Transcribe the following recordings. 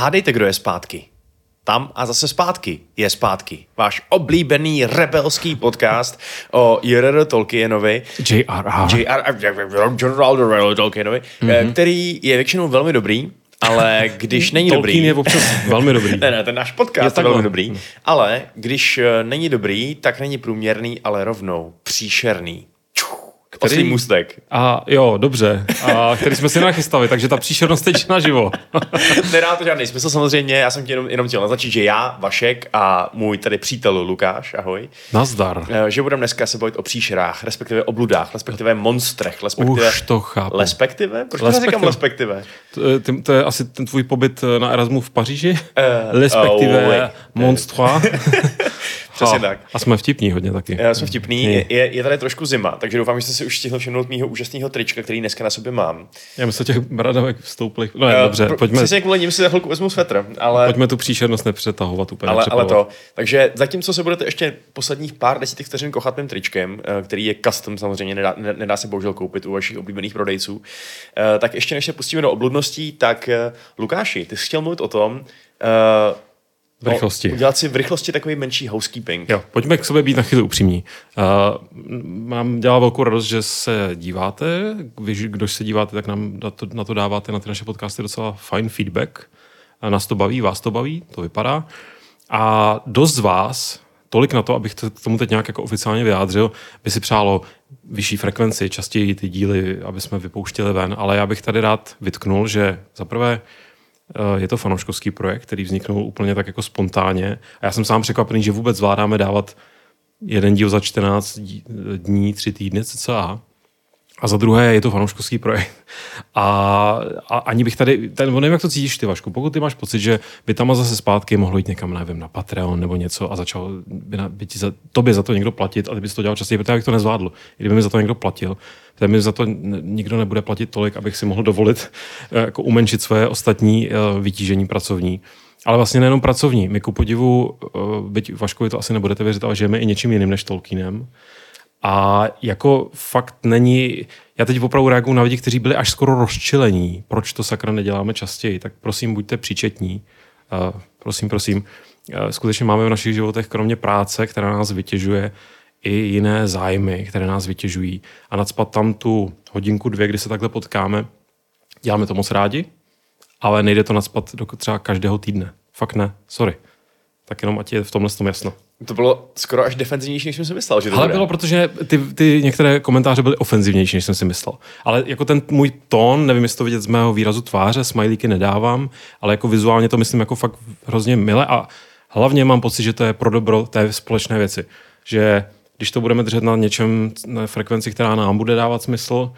Hádejte, kdo je zpátky. Tam a zase zpátky je zpátky. Váš oblíbený rebelský podcast o J.R.R. Tolkienovi. J.R.R. Tolkienovi, který je většinou velmi dobrý, ale když není dobrý... Tolkien je občas velmi dobrý. Ne, ten náš podcast je velmi dobrý. Ale když není dobrý, tak není průměrný, ale rovnou příšerný. Který můstek. A jo, dobře. A který jsme si nachystali, takže ta příšernost teď naživo. Nedá to žádný smysl samozřejmě, já jsem ti jenom chtěl naznačit, že já, Vašek a můj tady přítel Lukáš, ahoj. Nazdar. Že budeme dneska se bavit o příšerách, respektive o bludách, respektive monstrech, respektive... Už to chápu. Respektive? Proč to říkám respektive? To je asi ten tvůj pobyt na Erasmu v Paříži? Respektive monstrois. A jsme vtipní hodně taky. Jsme vtipní, je tady trošku zima, takže doufám, že jste si už stihl všimnout mýho úžasného trička, který dneska na sobě mám. Já myslím, těch bradavek vstoupli. No, dobře, pojďme. Přesně kvůli ním si za chvilku vezmu svetr, ale... Pojďme tu příšernost nepřetahovat úplně. Ale to. Takže zatímco se budete ještě posledních pár desítek vteřin kochat mým tričkem, který je custom samozřejmě, nedá se bohužel koupit u vašich oblíbených prodejců, tak ještě než se pustíme do obludností, tak Lukáši, ty jsi chtěl mluvit o tom, udělat si v rychlosti takový menší housekeeping. Jo, pojďme k sobě být na chvíli upřímní. Mám dělá velkou radost, že se díváte. Když se díváte, tak nám na to dáváte, na ty naše podcasty, docela fajn feedback. Nás to baví, vás to baví, to vypadá. A dost z vás, tolik na to, abych k tomu teď nějak jako oficiálně vyjádřil, by si přálo vyšší frekvenci, častěji ty díly, aby jsme vypouštěli ven. Ale já bych tady rád vytknul, že za prvé, je to fanouškovský projekt, který vzniknul úplně tak jako spontánně. A já jsem sám překvapený, že vůbec zvládáme dávat jeden díl za 14 dní, 3 týdny, cca. A za druhé je to fanouškovský projekt. A ani bych tady... Nevím, jak to cítíš ty, Vašku. Pokud ty máš pocit, že by tam a zase zpátky mohlo jít někam, nevím, na Patreon nebo něco a začal by ti tobě za to někdo platit a ty bys to dělal častěji, protože já bych to nezvládl. Kdyby mi za to někdo platil, tak mi za to nikdo nebude platit tolik, abych si mohl dovolit jako umenšit svoje ostatní vytížení pracovní. Ale vlastně nejenom pracovní. My ku podivu, byť Vaškovi to asi nebudete věřit, ale žijeme i něčím jiným než Tolkienem. A jako fakt není... Já teď opravdu reaguju na lidi, kteří byli až skoro rozčilení. Proč to sakra neděláme častěji? Tak prosím, buďte příčetní. Prosím. Skutečně máme v našich životech, kromě práce, která nás vytěžuje, i jiné zájmy, které nás vytěžují. A nacpat tam tu hodinku, dvě, kdy se takhle potkáme, děláme to moc rádi, ale nejde to nacpat do třeba každého týdne. Fakt ne, sorry. Tak jenom ať je v tomhle tom jasno. To bylo skoro až defenzivnější, než jsem si myslel. Že to ale bude. Bylo, protože ty některé komentáře byly ofenzivnější, než jsem si myslel. Ale jako ten můj tón, nevím, jestli to vidět z mého výrazu tváře, smajlíky nedávám, ale jako vizuálně to myslím jako fakt hrozně mile a hlavně mám pocit, že to je pro dobro té společné věci. Že když to budeme držet na něčem, na frekvenci, která nám bude dávat smysl,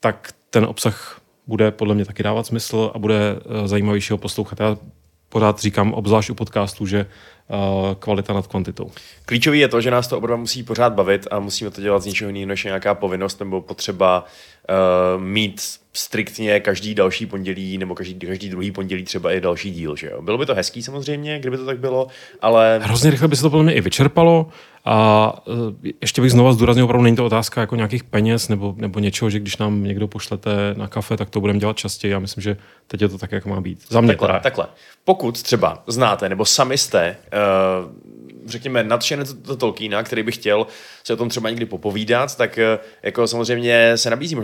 tak ten obsah bude podle mě taky dávat smysl a bude zajímavější ho poslouchat. Já pořád říkám, obzvlášť u podcastů, že kvalita nad kvantitou. Klíčový je to, že nás to opravdu musí pořád bavit a musíme to dělat z ničeho jiného, než nějaká povinnost nebo potřeba mít striktně každý další pondělí nebo každý druhý pondělí třeba i další díl. Že jo? Bylo by to hezký samozřejmě, kdyby to tak bylo, ale... Hrozně rychle by se to podle mě i vyčerpalo a ještě bych znova zdůraznil, opravdu není to otázka jako nějakých peněz nebo něčeho, že když nám někdo pošlete na kafe, tak to budeme dělat častěji. Já myslím, že teď je to tak, jak má být. Za mě takhle. Pokud třeba znáte nebo sami jste řekněme nadšenec do Tolkiena, který by chtěl se o tom třeba někdy popovídat, tak jako samozřejmě se nabízí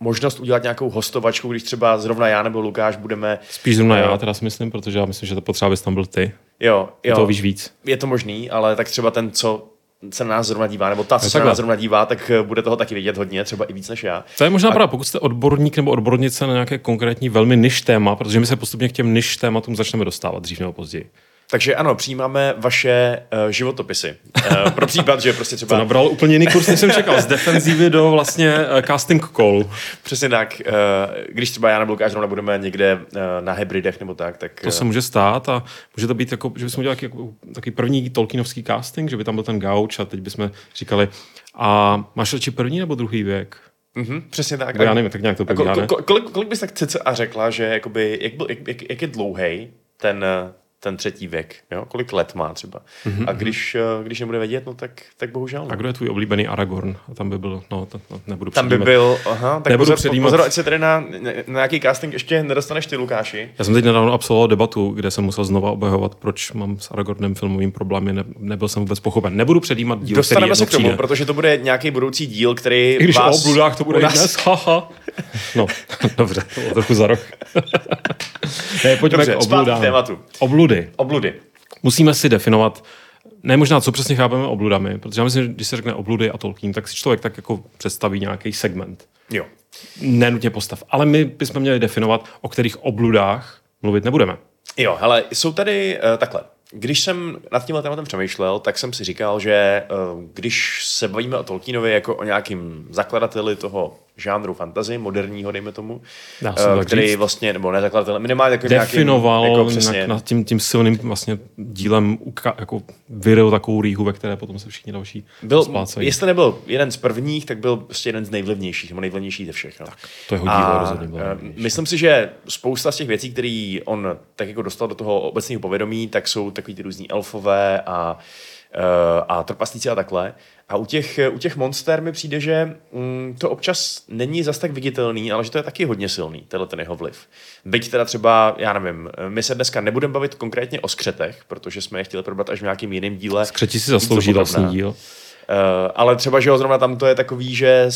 možnost udělat nějakou hostovačku, když třeba zrovna já nebo Lukáš budeme... Spíš zrovna já teda si myslím, protože já myslím, že to potřeba bys tam byl ty. Jo. To víš víc. Je to možný, ale tak třeba ten, co se na nás zrovna dívá, nebo ta, co se na nás zrovna dívá, tak bude toho taky vědět hodně, třeba i víc než já. To je možná pravda, pokud jste odborník nebo odbornice na nějaké konkrétní velmi niž téma, protože my se postupně k těm niž tématům začneme dostávat dřív nebo později. Takže ano, přijímáme vaše životopisy. Pro případ, že prostě třeba... To nabral úplně jiný kurz, než jsem čekal. Z defenzívy do vlastně casting callu. Přesně tak. Když třeba já nebo Lukáš zrovna budeme někde na hybridech nebo tak... To se může stát a může to být jako, že bychom udělali takový první tolkienovský casting, že by tam byl ten gauč a teď bychom říkali, a máš radši první nebo druhý věk? Mm-hmm, přesně tak. Já nevím, tak nějak to probíhá, ne? Kolik bys tak cca řekla, že jakoby, jak je dlouhý ten ten třetí věk, jo? Kolik let má třeba. Mm-hmm. A když nebude vědět, no tak bohužel. No. A kdo je tvůj oblíbený Aragorn? A tam by byl, nebudu předjímat. Tam by byl, tak pozor, ať se tady na nějaký casting ještě nedostaneš ty, Lukáši. Já jsem teď nedávno absolvoval debatu, kde jsem musel znova obhajovat, proč mám s Aragornem filmovým problémy, nebyl jsem vůbec pochopen. Nebudu předjímat díl, dostaneme se k tomu, protože to bude nějaký budoucí díl, který i když vás... o obludách to bude dnes, no, dobře, trochu za roh. Ne, pojďme dobře, k obludám. Obludy. Musíme si definovat, ne možná, co přesně chápeme obludami, protože já myslím, že když se řekne obludy a Tolkien, tak si člověk tak jako představí nějaký segment. Jo. Nenutně postav. Ale my bychom měli definovat, o kterých obludách mluvit nebudeme. Jo, hele, jsou tady takhle. Když jsem nad tímhle tématem přemýšlel, tak jsem si říkal, že když se bavíme o Tolkienovi jako o nějakým zakladateli toho žánru fantasy, moderního, dejme tomu, který říct. Vlastně, nebo ne zakladatel, minimálně takovým nějakým... Definoval nad tím silným vlastně dílem, jako vyril takovou rýhu, ve které potom se všichni další splácají. Jestli nebyl jeden z prvních, tak byl prostě jeden z nejvlivnějších, nebo nejvlivnější ze všech. No. Tak, to jeho dílo rozhodně bylo nejvlivnější. Myslím si, že spousta z těch věcí, které on tak jako dostal do toho obecného povědomí, tak jsou takový ty různý elfové a trpasníci a takhle. A u těch monster mi přijde, že to občas není zas tak viditelný, ale že to je taky hodně silný, tenhle ten jeho vliv. Byť teda třeba, já nevím, my se dneska nebudeme bavit konkrétně o skřetech, protože jsme je chtěli probrat až v nějakým jiném díle. Skřeti si zaslouží vlastní díl. Ale třeba, že ho zrovna tam to je takový, že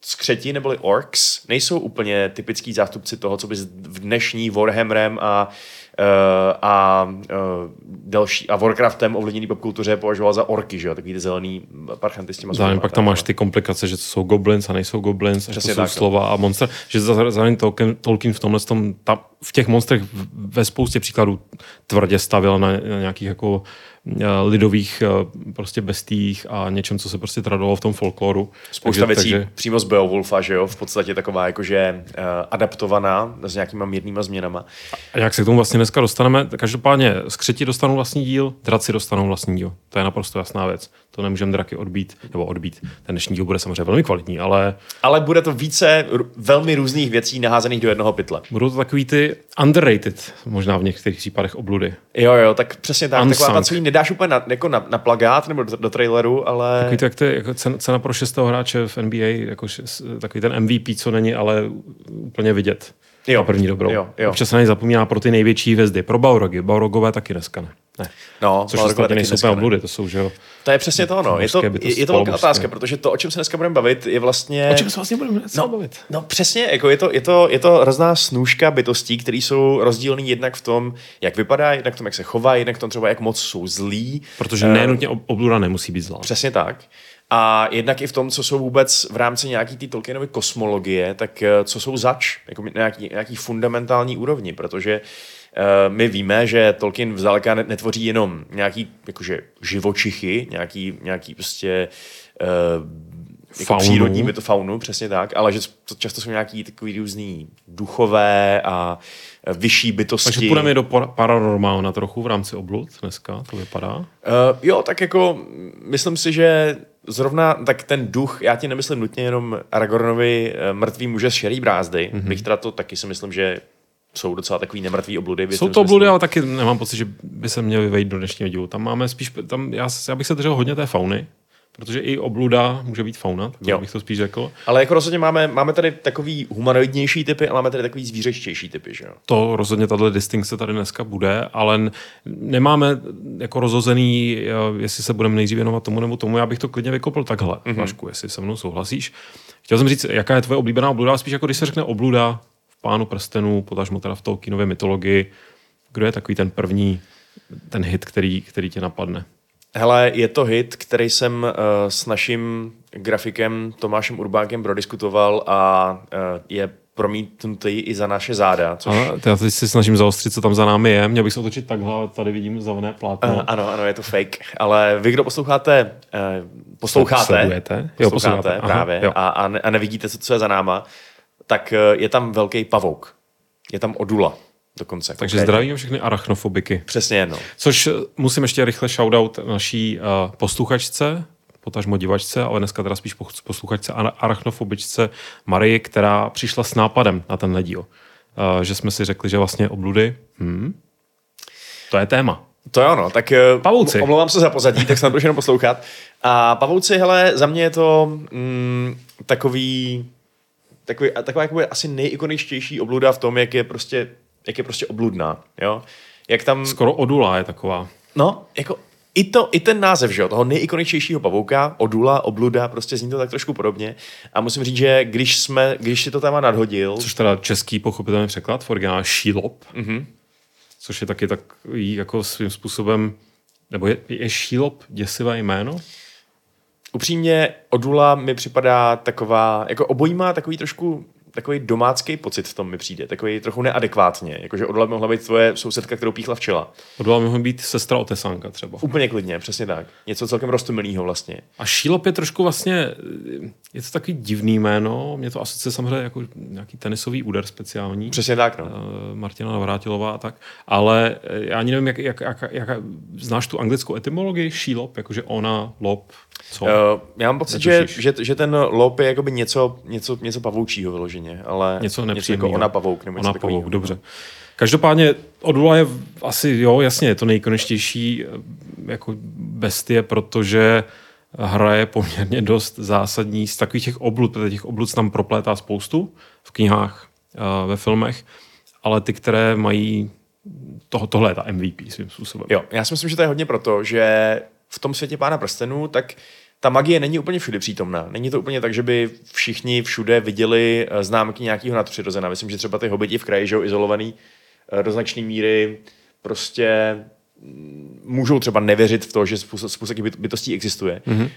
skřeti neboli orks nejsou úplně typický zástupci toho, co by v dnešní Warhammerem a Warcraftem ovlivněný popkultuře považoval za orky, že jo, takový ty zelený parchanty s těma zároveň pak tam máš ty komplikace, že to jsou goblins a nejsou goblins, že to jsou tak, slova a monster, že zároveň Tolkien v tomhle v těch monstrech ve spoustě příkladů tvrdě stavěl na nějakých jako lidových prostě bestiích a něčem, co se prostě tradovalo v tom folkloru. Spousta věcí přímo z Beowulfa, že jo, v podstatě taková jakože adaptovaná s nějakýma mírnýma změnama. A jak se k tomu vlastně dneska dostaneme? Každopádně skřeti dostanou vlastní díl, draci dostanou vlastní díl. To je naprosto jasná věc. To nemůžeme draky odbít. Ten dnešní díl bude samozřejmě velmi kvalitní, ale bude to více velmi různých věcí naházených do jednoho pytle. Budou to takový ty underrated, možná v některých případech obludy. Jo, tak přesně tak. Taková ta, co jí nedáš úplně na plakát nebo do traileru, ale... Takový to, jak to je, jako cena pro šestého hráče v NBA, jako takový ten MVP, co není, ale úplně vidět. Jo, na první dobrou. Jo. Občas se na ně zapomíná pro ty největší hvězdy. Pro Balrogy. Balrogové taky dneska ne. No, což vlastně nejsou úplně obludy, to jsou, že jo. To je přesně to, no. Je to velká otázka, protože to, o čem se dneska budeme bavit, je vlastně... O čem se vlastně budeme bavit? No přesně, jako je to hrozná snůška bytostí, které jsou rozdílný jednak v tom, jak vypadá, jednak v tom, jak se chová, jednak v tom třeba, jak moc jsou zlí. Protože nenutně obluda nemusí být zlá. Přesně tak. A jednak i v tom, co jsou vůbec v rámci nějaký té Tolkienovy kosmologie, tak co jsou zač, jako nějaký fundamentální úrovni, protože my víme, že Tolkien zdaleka netvoří jenom nějaký jakože živočichy, nějaký prostě jako přírodní faunu, přesně tak, ale že to často jsou nějaký takový různý duchové a vyšší bytosti. Takže půjdeme do paranormálna trochu v rámci oblud dneska, to vypadá? Jo, tak jako myslím si, že zrovna tak ten duch, já ti nemyslím nutně jenom Aragornovi mrtvý muže z šerý brázdy, bych teda to taky si myslím, že jsou docela takový nemrtvý obludy. Jsou to obludy, ale taky nemám pocit, že by se měly vejít do dnešního dílu. Tam máme spíš, já bych se držel hodně té fauny, protože i obluda může být fauna, tak bych to spíš řekl. Ale jako rozhodně máme tady takový humanoidnější typy a máme tady takový zvířečtější typy, že jo? To rozhodně tato distinkce tady dneska bude, ale nemáme jako rozhozený, jestli se budeme nejdřív věnovat tomu nebo tomu, já bych to klidně vykopl takhle, Vašku, jestli se mnou souhlasíš. Chtěl jsem říct, jaká je tvoje oblíbená obluda, spíš jako když se řekne obluda v Pánu prstenů, potažmo teda v Tolkienově mytologii, kdo je takový ten první, ten hit, který tě napadne? Hele, je to hit, který jsem s naším grafikem Tomášem Urbánkem prodiskutoval a je promítnutý i za naše záda. Což... Ano, já teď si snažím zaostřit, co tam za námi je. Měl bych se otočit takhle, tady vidím zavné plátno. Ano, je to fake. Ale vy, kdo posloucháte právě a nevidíte, co je za náma, tak je tam velký pavouk. Je tam odula. Dokonce. Takže zdravím všechny arachnofobiky. Přesně, no. Což musím ještě rychle shoutout naší posluchačce, potažmo divačce, ale dneska teda spíš posluchačce a arachnofobičce Marii, která přišla s nápadem na tenhle díl. Že jsme si řekli, že vlastně obludy... To je téma. To je ono, tak pavouci. Omlouvám se za pozadí, tak se budu jenom poslouchat. A pavouci, hele, za mě je to taková jakoby asi nejikoničtější obluda v tom, jak je prostě obludná, jo? Jak tam... Skoro odula je taková. No, jako i ten název, že jo, toho nejikoničtějšího pavouka, odula, obluda, prostě zní to tak trošku podobně. A musím říct, že když si to téma nadhodil... Což teda český pochopitelný překlad, v originále šílop, což je taky takový jako svým způsobem, nebo je šílop děsivé jméno? Upřímně odula mi připadá taková, jako obojí má takový domácký pocit v tom mi přijde, takový trochu neadekvátně, jakože odula by mohla být tvoje sousedka, kterou píchla včela. Odula by mohla být sestra otesánka třeba. Úplně klidně, přesně tak. Něco celkem roztomilýho vlastně. A šílop je trošku vlastně, je to takový divný jméno, mě to asociuje samozřejmě jako nějaký tenisový úder speciální. Přesně tak, no. Martina Navrátilová a tak, ale já ani nevím, jak znáš tu anglickou etymologii šílop, jakože ona, lob, co? Já mám pocit, že ten lop je jakoby něco pavoučího vyloženě, ale něco nepříjemného. Jako ona pavouk nebo něco takového. Dobře. Každopádně odula je asi, jo, jasně, je to nejkonečtější jako bestie, protože hraje poměrně dost zásadní z takových těch oblud, protože těch oblud tam proplétá spoustu v knihách, ve filmech, ale ty, které mají tohle je ta MVP svým způsobem. Jo, já si myslím, že to je hodně proto, že v tom světě Pána prstenů, tak ta magie není úplně všude přítomná. Není to úplně tak, že by všichni všude viděli známky nějakého nadpřirozena. Myslím, že třeba ty hobiti v kraji, že jo, izolovaný do značné míry prostě můžou třeba nevěřit v to, že způsob bytostí existuje. Mm-hmm.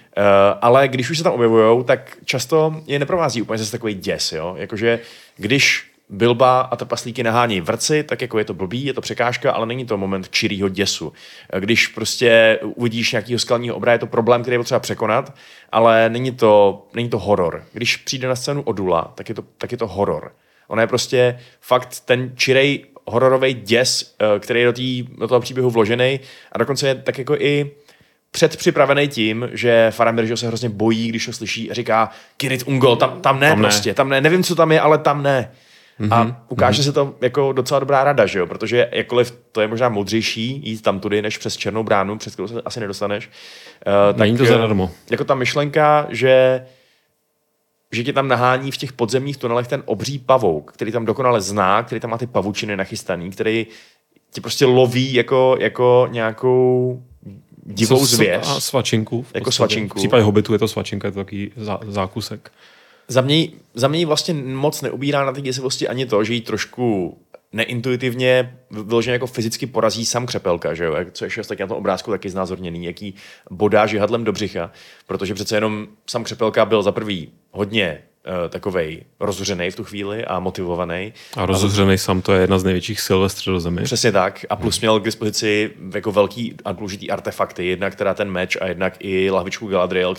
Ale když už se tam objevujou, tak často je neprovází úplně zase takový děs. Jo? Jakože když Bilba a trpaslíky nahání vrci, tak jako je to blbý, je to překážka, ale není to moment čirýho děsu. Když prostě uvidíš nějakýho skalního obra, je to problém, který je potřeba překonat, ale není to horor. Když přijde na scénu odula, tak je to horor. Ona je prostě fakt ten čirej hororový děs, který je do toho příběhu vložený a dokonce je tak jako i předpřipravený tím, že Faramir se hrozně bojí, když ho slyší a říká Kirit Ungol, tam ne, nevím, co tam je, ale tam ne. A ukáže se to jako docela dobrá rada, že jo? Protože jakkoliv to je možná moudřejší jít tam tudy, než přes Černou bránu, přes kterou se asi nedostaneš. Není to zadarmo. Jako ta myšlenka, že tě tam nahání v těch podzemních tunelech ten obří pavouk, který tam dokonale zná, který tam má ty pavučiny nachystaný, který tě prostě loví jako nějakou divou zvěř. A svačinku. Jako svačinku. V případě hobitu je to svačinka, je to takový zákusek. Za mě vlastně moc neubírá na té děsivosti ani to, že jí trošku neintuitivně vyloženě jako fyzicky porazí sam Křepelka, že jo? Co ještě taky na tom obrázku taky znázorněný, jaký bodá žihadlem do břicha, protože přece jenom sam Křepelka byl za prvý hodně takovej rozuřenej v tu chvíli a motivovaný. A rozuřenej sam, to je jedna z největších sil ve Středozemi. Přesně tak. A plus měl k dispozici jako velký a důležitý artefakty. Jednak teda ten meč a jednak i lahvičku Galadriel,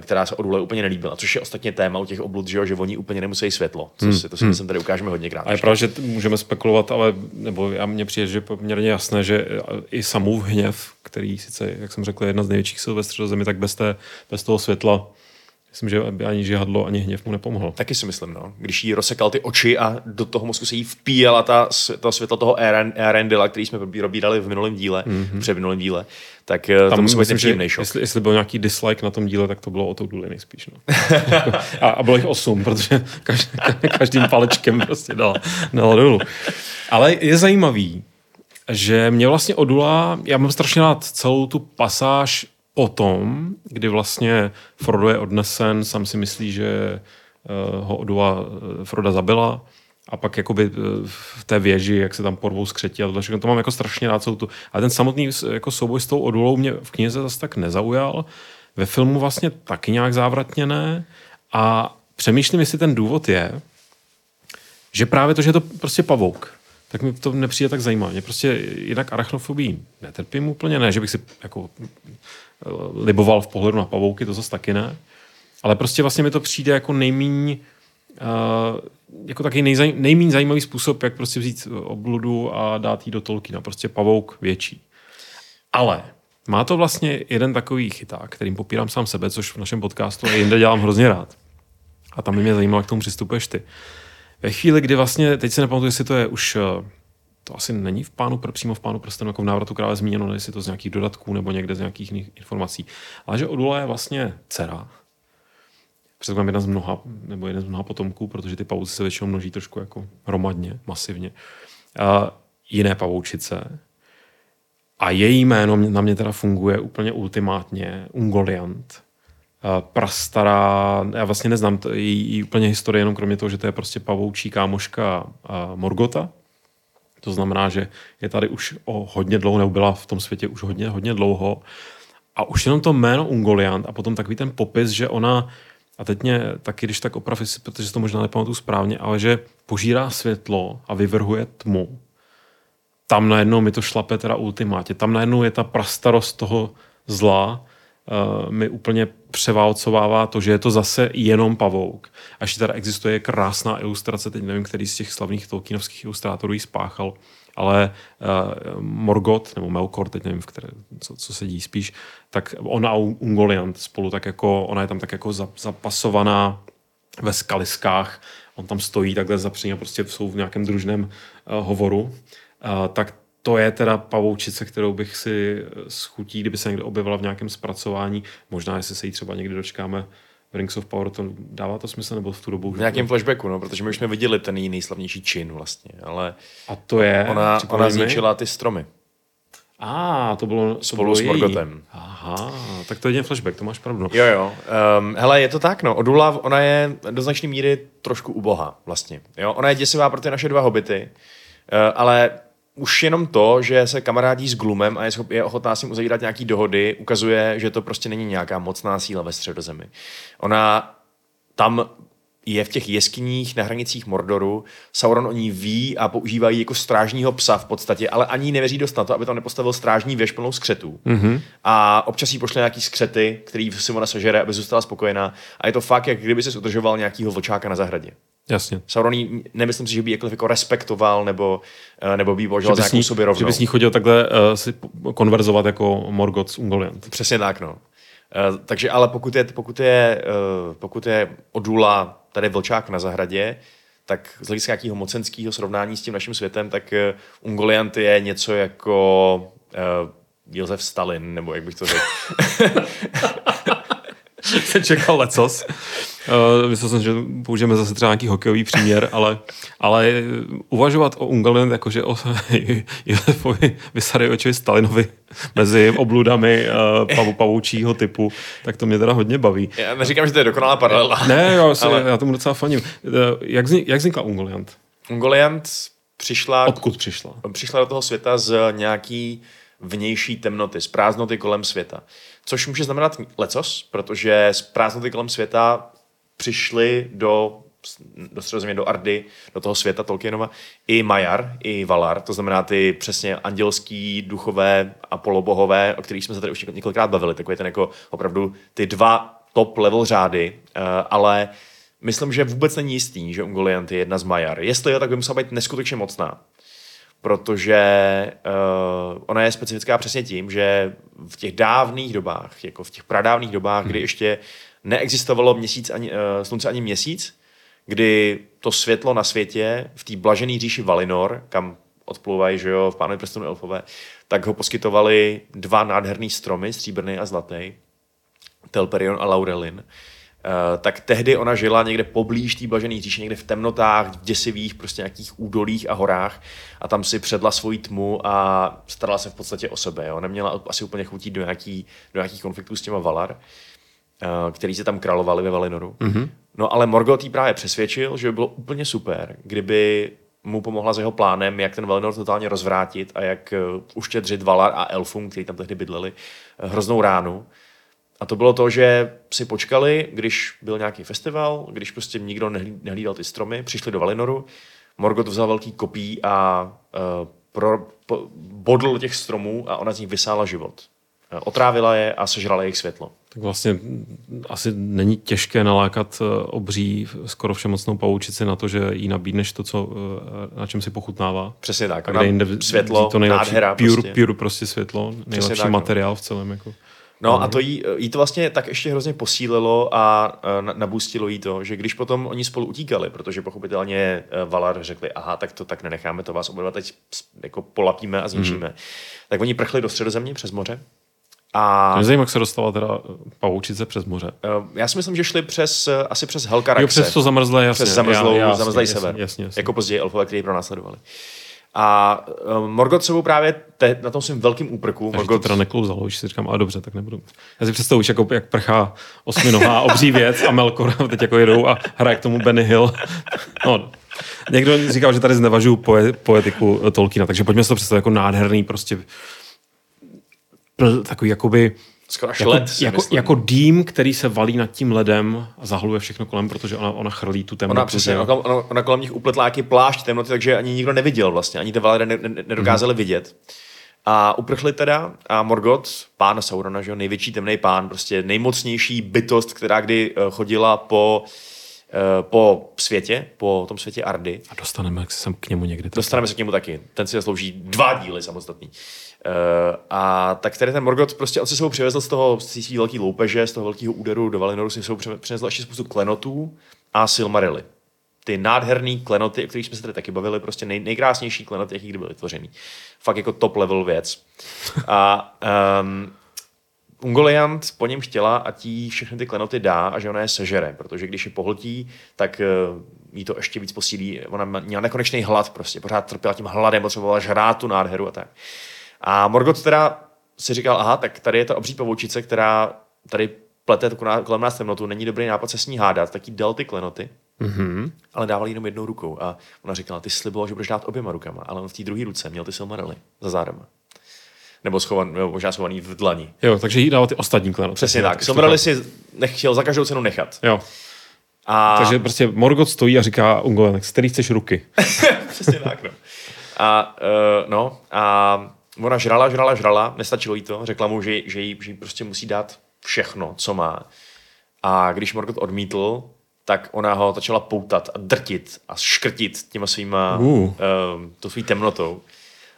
která se odule úplně nelíbila. Což je ostatně téma u těch oblud, že oni úplně nemusí světlo. To si myslím, tady ukážeme hodněkrát. A je pravda, že můžeme spekulovat, ale nebo já mně přijde, že poměrně jasné, že i Samův hněv, který sice, jak jsem řekl, je jedna z největších sil ve Středozemi, tak bez toho světla myslím, že ani žihadlo, ani hněv mu nepomohlo. Taky si myslím, no. Když jí rozsekal ty oči a do toho mozku se jí vpíjela ta světla toho Erendila, který jsme probírali v minulém díle, tak tam to musí být nepříjemný šok. Jestli byl nějaký dislike na tom díle, tak to bylo o tou důle nejspíš. No. a bylo jich 8, protože každým palečkem prostě dala dolů. Ale je zajímavý, že mě vlastně odula, já mám strašně rád celou tu pasáž o tom, kdy vlastně Frodo je odnesen, sám si myslí, že ho odula Froda zabila a pak jakoby v té věži, jak se tam porvou skřetí a to mám jako strašně rád celou tu. A ten samotný jako souboj s tou odulou mě v knize zase tak nezaujal. Ve filmu vlastně taky nějak závratně ne. A přemýšlím, jestli ten důvod je, že právě to, že je to prostě pavouk, tak mi to nepřijde tak zajímavě. Prostě jinak arachnofobii netrpím úplně, ne, že bych si jako liboval v pohledu na pavouky, to zase taky ne. Ale prostě vlastně mi to přijde jako nejméně zajímavý způsob, jak prostě vzít obludu a dát jí do Tolkiena. Prostě pavouk větší. Ale má to vlastně jeden takový chyták, kterým popírám sám sebe, což v našem podcastu a jinde dělám hrozně rád. A tam by mě zajímalo, jak k tomu přistupuješ ty. Ve chvíli, kdy vlastně, teď se nepamatuji, jestli to je už to asi není v Pánu přímo v Pánu prstenu jako v Návratu krále zmíněno, jestli to z nějakých dodatků nebo někde z nějakých jiných informací. Ale že Odula je vlastně dcera. Předpokládám jedna z mnoha, nebo jeden z mnoha potomků, protože ty pavouci se většinou množí trošku jako hromadně, masivně. Jiné pavoučice. A její jméno na mě teda funguje úplně ultimátně. Ungoliant. Prastará, já vlastně neznám její úplně historii, jenom kromě toho, že to je prostě pavoučí kámoška Morgota. To znamená, že je tady už o hodně dlouho, nebo byla v tom světě už hodně dlouho. A už jenom to jméno Ungoliant a potom takový ten popis, že ona, a teď mě taky, když tak oprav, protože to možná nepamatuju správně, ale že požírá světlo a vyvrhuje tmu. Tam najednou mi to šlape teda ultimátě. Tam najednou je ta prastarost toho zla, mi úplně převálcovává to, že je to zase jenom pavouk. Až teda existuje krásná ilustrace, teď nevím, který z těch slavných tolkienovských ilustrátorů ji spáchal, ale Morgoth, nebo Melkor, teď nevím, v které, co se dí spíš, tak ona a Ungoliant spolu tak jako, ona je tam tak jako zapasovaná ve skaliskách, on tam stojí takhle zapřeně, prostě jsou v nějakém družném hovoru, tak to je teda pavoučice, kterou bych si schutí, kdyby se někde objevila v nějakém zpracování. Možná, jestli se jí třeba někdy dočkáme v Rings of Power, to dává to smysl, nebo v tu dobu? V nějakém flashbacku, no, protože my už jsme viděli ten její nejslavnější čin vlastně, ale a to je, ona zničila ty stromy. To bylo spolu s Morgotem. Aha, tak to je jeden flashback, to máš pravdu. Jo. Hele, je to tak, no. Odula, ona je do značné míry trošku ubohá vlastně. Jo? Ona je děsivá pro ty naše dva hobity, ale už jenom to, že se kamarádí s Glumem a je ochotná s ním uzavírat nějaký dohody, ukazuje, že to prostě není nějaká mocná síla ve Středozemi. Ona tam je v těch jeskyních na hranicích Mordoru, Sauron o ní ví a používají jako strážního psa v podstatě, ale ani nevěří dost na to, aby tam nepostavil strážní věž plnou skřetů. Mm-hmm. A občas jí pošle nějaký skřety, který si ona sežere, aby zůstala spokojená. A je to fakt, jak kdyby se udržoval nějakýho vlčáka na zahradě. Jasně. Sauron jí, nemyslím si, že by jako respektoval nebo by božel za nějakou sobě rovnou. Že by s ní chodil takhle si konverzovat jako Morgoth s Ungoliant. Přesně tak, no. Takže ale pokud je Odula tady vlčák na zahradě, tak z hlediska nějakého mocenského srovnání s tím naším světem, tak Ungoliant je něco jako Josef Stalin, nebo jak bych to řekl. Jsem čekal lecos. Myslel jsem, že použijeme zase třeba nějaký hokejový příměr, ale uvažovat o Ungoliant jakože o Josefovi Vysariovi Stalinovi mezi obludami pavoučího typu, tak to mě teda hodně baví. Já neříkám, že to je dokonalá paralela. Ne, já tomu docela faním. Jak vznikla Ungoliant? Ungoliant přišla... Odkud přišla? Přišla do toho světa z nějaký vnější temnoty, z prázdnoty kolem světa. Což může znamenat lecos, protože z prázdnoty kolem světa přišli do Středozemě, do Ardy, do toho světa Tolkienova, i Maiar, i Valar, to znamená ty přesně andělský, duchové a polobohové, o kterých jsme se tady už několikrát bavili, takový ten jako opravdu ty dva top level řády, ale myslím, že vůbec není jistý, že Ungoliant je jedna z Maiar. Jestli jo, tak by musela být neskutečně mocná, protože ona je specifická přesně tím, že v těch dávných dobách, jako v těch pradávných dobách, kdy ještě neexistovalo slunce ani měsíc, kdy to světlo na světě v té blažené říši Valinor, kam odplouvají, že jo, v Pánovi prstenu elfové, tak ho poskytovali dva nádherný stromy, stříbrný a zlatý, Telperion a Laurelin. Tak tehdy ona žila někde poblíž té blažené říše, někde v temnotách, v děsivých prostě nějakých údolích a horách a tam si předla svoji tmu a starala se v podstatě o sebe. Jo. Neměla asi úplně chutí do nějakých konfliktů s těma Valar, který se tam královali ve Valinoru. Mm-hmm. No ale Morgoth jí právě přesvědčil, že by bylo úplně super, kdyby mu pomohla s jeho plánem, jak ten Valinor totálně rozvrátit a jak uštědřit Valar a elfům, kteří tam tehdy bydleli, hroznou ránu. A to bylo to, že si počkali, když byl nějaký festival, když prostě nikdo nehlídal ty stromy, přišli do Valinoru, Morgoth vzal velký kopí a bodl těch stromů a ona z nich vysála život. Otrávila je a sežrala jejich světlo. Tak vlastně asi není těžké nalákat obří skoro všemocnou pavoučici na to, že jí nabídneš to, na čem si pochutnává. Přesně tak. A kde jinde světlo, to nejlepší nádhera. Pure prostě světlo, nejlepší tak, materiál v celém. Jako. No a to jí to vlastně tak ještě hrozně posílilo a nabůstilo jí to, že když potom oni spolu utíkali, protože pochopitelně Valar řekli, aha, tak to tak nenecháme, to vás oba teď jako polapíme a zničíme. Tak oni prchli do Středozemě přes moře. A mě zajímá, jak se dostala teda pavoučice přes moře. Já si myslím, že šli asi přes Helcaraxe. Jo, přes to zamrzlé, jasně. Přes zamrzlý sever. Jasně. Jako později elfové, kteří pronásledovali. A Morgoth sebou právě na tom svým velkým úprku. Takže Morgoth... to teda neklouzalo, už si říkám, a dobře, tak nebudu. Já si představuji, jako, jak prchá osminohá obří věc a Melkor teď jako jedou a hraje k tomu Benny Hill. No. Někdo říkal, že tady znevažuju poetiku Tolkiena, takže pojďme si to představit jako nádherný prostě takový jakoby jako dým, který se valí nad tím ledem a zahluje všechno kolem, protože ona chrlí tu temnotu. Ona přesně, ona kolem nich upletla jaký plášť temnoty, takže ani nikdo neviděl vlastně, ani ty Valar nedokázali vidět. A uprchli teda a Morgoth, pán Saurona, že jo, největší temný pán, prostě nejmocnější bytost, která kdy chodila po světě, po tom světě Ardy. A dostaneme se k němu někdy. Dostaneme se k němu taky. Ten si zaslouží 2 díly samostatný. A tak tady ten Morgoth prostě on si sebou přivezl z té velký loupeže, z toho velkého úderu do Valinoru si sebou přivezl ještě spoustu klenotů a Silmarily. Ty nádherný klenoty, o kterých jsme se tady taky bavili, prostě nejkrásnější klenoty, jaký kdy byly vytvořený. Fakt jako top level věc. A Ungoliant po něm chtěla, ať jí všechny ty klenoty dá a že ona je sežere, protože když je pohltí, tak jí to ještě víc posílí. Ona měla nekonečný hlad prostě, pořád trpěla tím hladem, potřebovala žrát tu nádheru a tak. A Morgoth teda si říkal, aha, tak tady je ta obří pavoučice, která tady plete kolem nás temnotu, není dobrý nápad se s ní hádat, tak jí dal ty klenoty, ale dával jenom jednou rukou. A ona říkala, ty sliboval, že budeš dát oběma rukama, ale on v té druhé ruce měl ty Silmarily za zádama. Nebo možná schovaný v dlani. Jo, takže jí dával ty ostatní klenoty. Přesně tak. Silmarily si nechtěl za každou cenu nechat. Jo. Takže prostě Morgoth stojí a říká Ungoliant, z který chceš ruky. Přesně tak, no. Ona žrala, nestačilo jí to. Řekla mu, že jí prostě musí dát všechno, co má. A když Morgoth odmítl, tak ona ho začala poutat a drtit a škrtit těma svýma, to svý temnotou.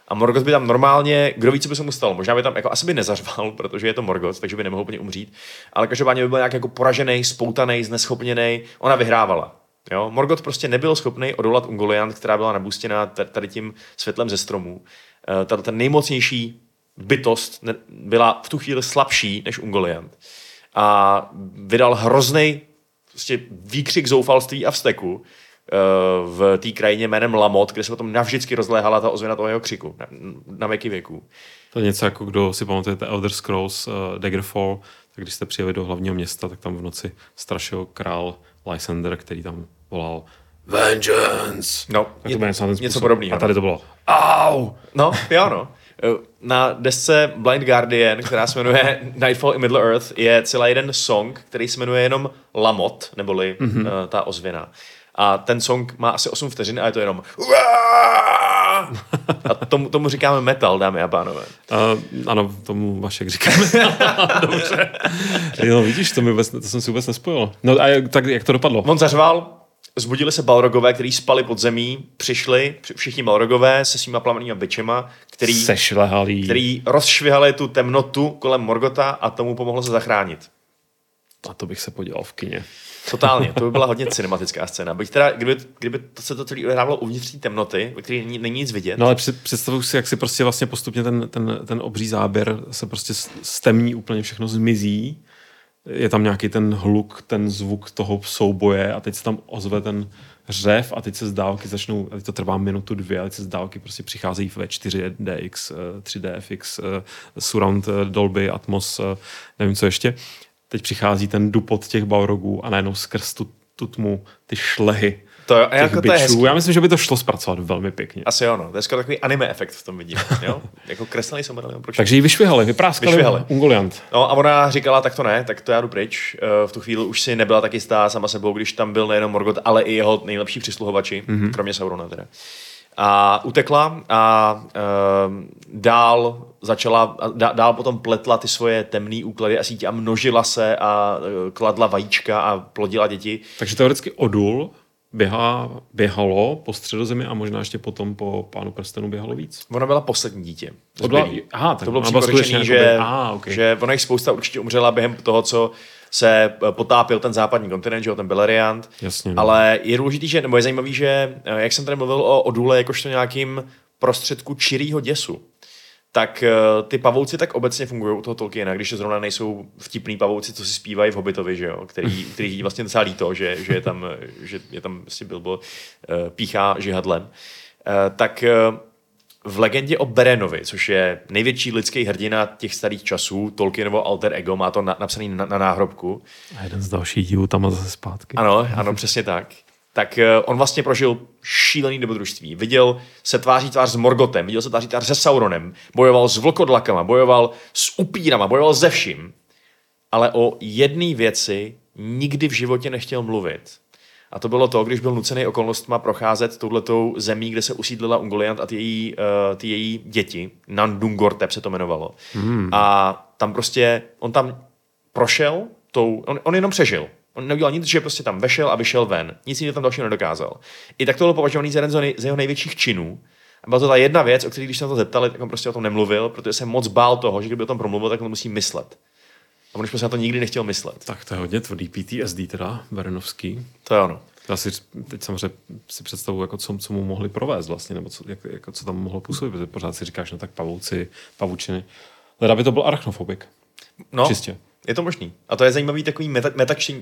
A Morgoth by tam normálně, kdo ví, co by se mu stalo. Možná by tam jako asi by nezařval, protože je to Morgoth, takže by nemohl úplně umřít. Ale každopádně by byl nějak jako poražený, spoutaný, zneschopněnej. Ona vyhrávala. Jo? Morgoth prostě nebyl schopný odolat Ungoliant, která byla nabůstěná tady tím světlem ze stromů. Ta nejmocnější bytost byla v tu chvíli slabší než Ungoliant. A vydal hrozný prostě výkřik zoufalství a vzteku v té krajině jménem Lamot, kde se potom navždycky rozléhala ta ozvěna toho jeho křiku na věky věků. To je něco jako, kdo si pamatujete Elder Scrolls Daggerfall, tak když jste přijeli do hlavního města, tak tam v noci strašil král Lysander, který tam volal Vengeance. No, něco podobného. A tady to bylo au. No, jo, no. Na desce Blind Guardian, která se jmenuje Nightfall in Middle-earth, je celý jeden song, který se jmenuje jenom Lamot, neboli ta ozvěna. A ten song má asi 8 vteřin a je to jenom a tomu říkáme metal, dámy a pánové. Ano, tomu Vašek říkáme. Dobře. No vidíš, to jsem si vůbec nespojil. No a tak jak to dopadlo? On zařval, zbudili se Balrogové, kteří spali pod zemí, přišli všichni Balrogové se svýma plamennýma bičema, který rozšvihali tu temnotu kolem Morgotha a tomu pomohlo se zachránit. A to bych se podělal v kině. Totálně, to by byla hodně cinematická scéna. Byť teda, kdyby se to celé odehrávalo uvnitř temnoty, ve které není nic vidět. No ale představuji si, jak si prostě vlastně postupně ten obří záběr se prostě stemní, úplně všechno zmizí. Je tam nějaký ten hluk, ten zvuk toho souboje a teď se tam ozve ten řev a teď se z dálky začnou, a teď to trvá 1-2 minuty, a teď se z dálky prostě přicházejí ve 4DX, 3DFX, Surround Dolby, Atmos, nevím co ještě. Teď přichází ten dupot těch Balrogů a najednou skrz tu tmu ty šlehy těch bičů. Já myslím, že by to šlo zpracovat velmi pěkně. Asi jo, no. To je skoro takový anime efekt v tom vidím. Jo? Jako kreslený somerali. Takže ji vypráskali Ungoliant. No a ona říkala, tak to ne, tak to já jdu pryč. V tu chvíli už si nebyla tak jistá sama sebou, když tam byl nejenom Morgoth, ale i jeho nejlepší přisluhovači, kromě Saurona teda. A utekla a dál začala, dál potom pletla ty svoje temné úklady a sítě a množila se a kladla vajíčka a plodila děti. Takže teoreticky odul běhalo po Středozemi a možná ještě potom po Pánu prstenu běhalo víc. Ona byla poslední dítě. To bylo příkročení, že ona jich spousta určitě umřela během toho, co se potápil ten západní kontinent, že ten Beleriand. Jasně, ale je důležitý, že, nebo je zajímavý, že jak jsem tady mluvil o Odule jakožto nějakým prostředku čirýho děsu, tak ty pavouci tak obecně fungují u toho Tolkiena, když to zrovna nejsou vtipný pavouci, co si zpívají v Hobbitovi, že jo, který vlastně docela líto, že je tam, vlastně Bilbo píchá žihadlem. Tak v legendě o Berenovi, což je největší lidský hrdina těch starých časů, Tolkienovo alter ego, má to napsaný na náhrobku. A jeden z dalších dílů tam má zase zpátky. Ano, přesně tak. Tak on vlastně prožil šílený dobrodružství. Viděl se tváří tvář s Morgotem, viděl se tváří tvář se Sauronem, bojoval s vlkodlakama, bojoval s upírama, bojoval se vším. Ale o jedné věci nikdy v životě nechtěl mluvit. A to bylo to, když byl nucený okolnostma procházet touhletou zemí, kde se usídlila Ungoliant a ty její děti. Nandungortep se to jmenovalo. A tam prostě, on tam prošel, on jenom přežil. On neudělal nic, že prostě tam vešel a vyšel ven. Nic jiného tam dalšího nedokázal. I tak to bylo považovaný za jeden z jeho největších činů. A byla to ta jedna věc, o které když se na to zeptali, tak on prostě o tom nemluvil, protože se moc bál toho, že kdyby o tom promluvil, tak on musí myslet. A on už prostě na to nikdy nechtěl myslet. Tak to je hodně tvrdý PTSD teda, Berenovský. To je ono. Já si teď samozřejmě si představuji, jako co mu mohli provést vlastně, nebo co tam mohlo působit, protože pořád si říkáš, no tak pavouci, pavučiny. Leda by to byl arachnofobik. No. Čistě. Je to možný. A to je zajímavý takový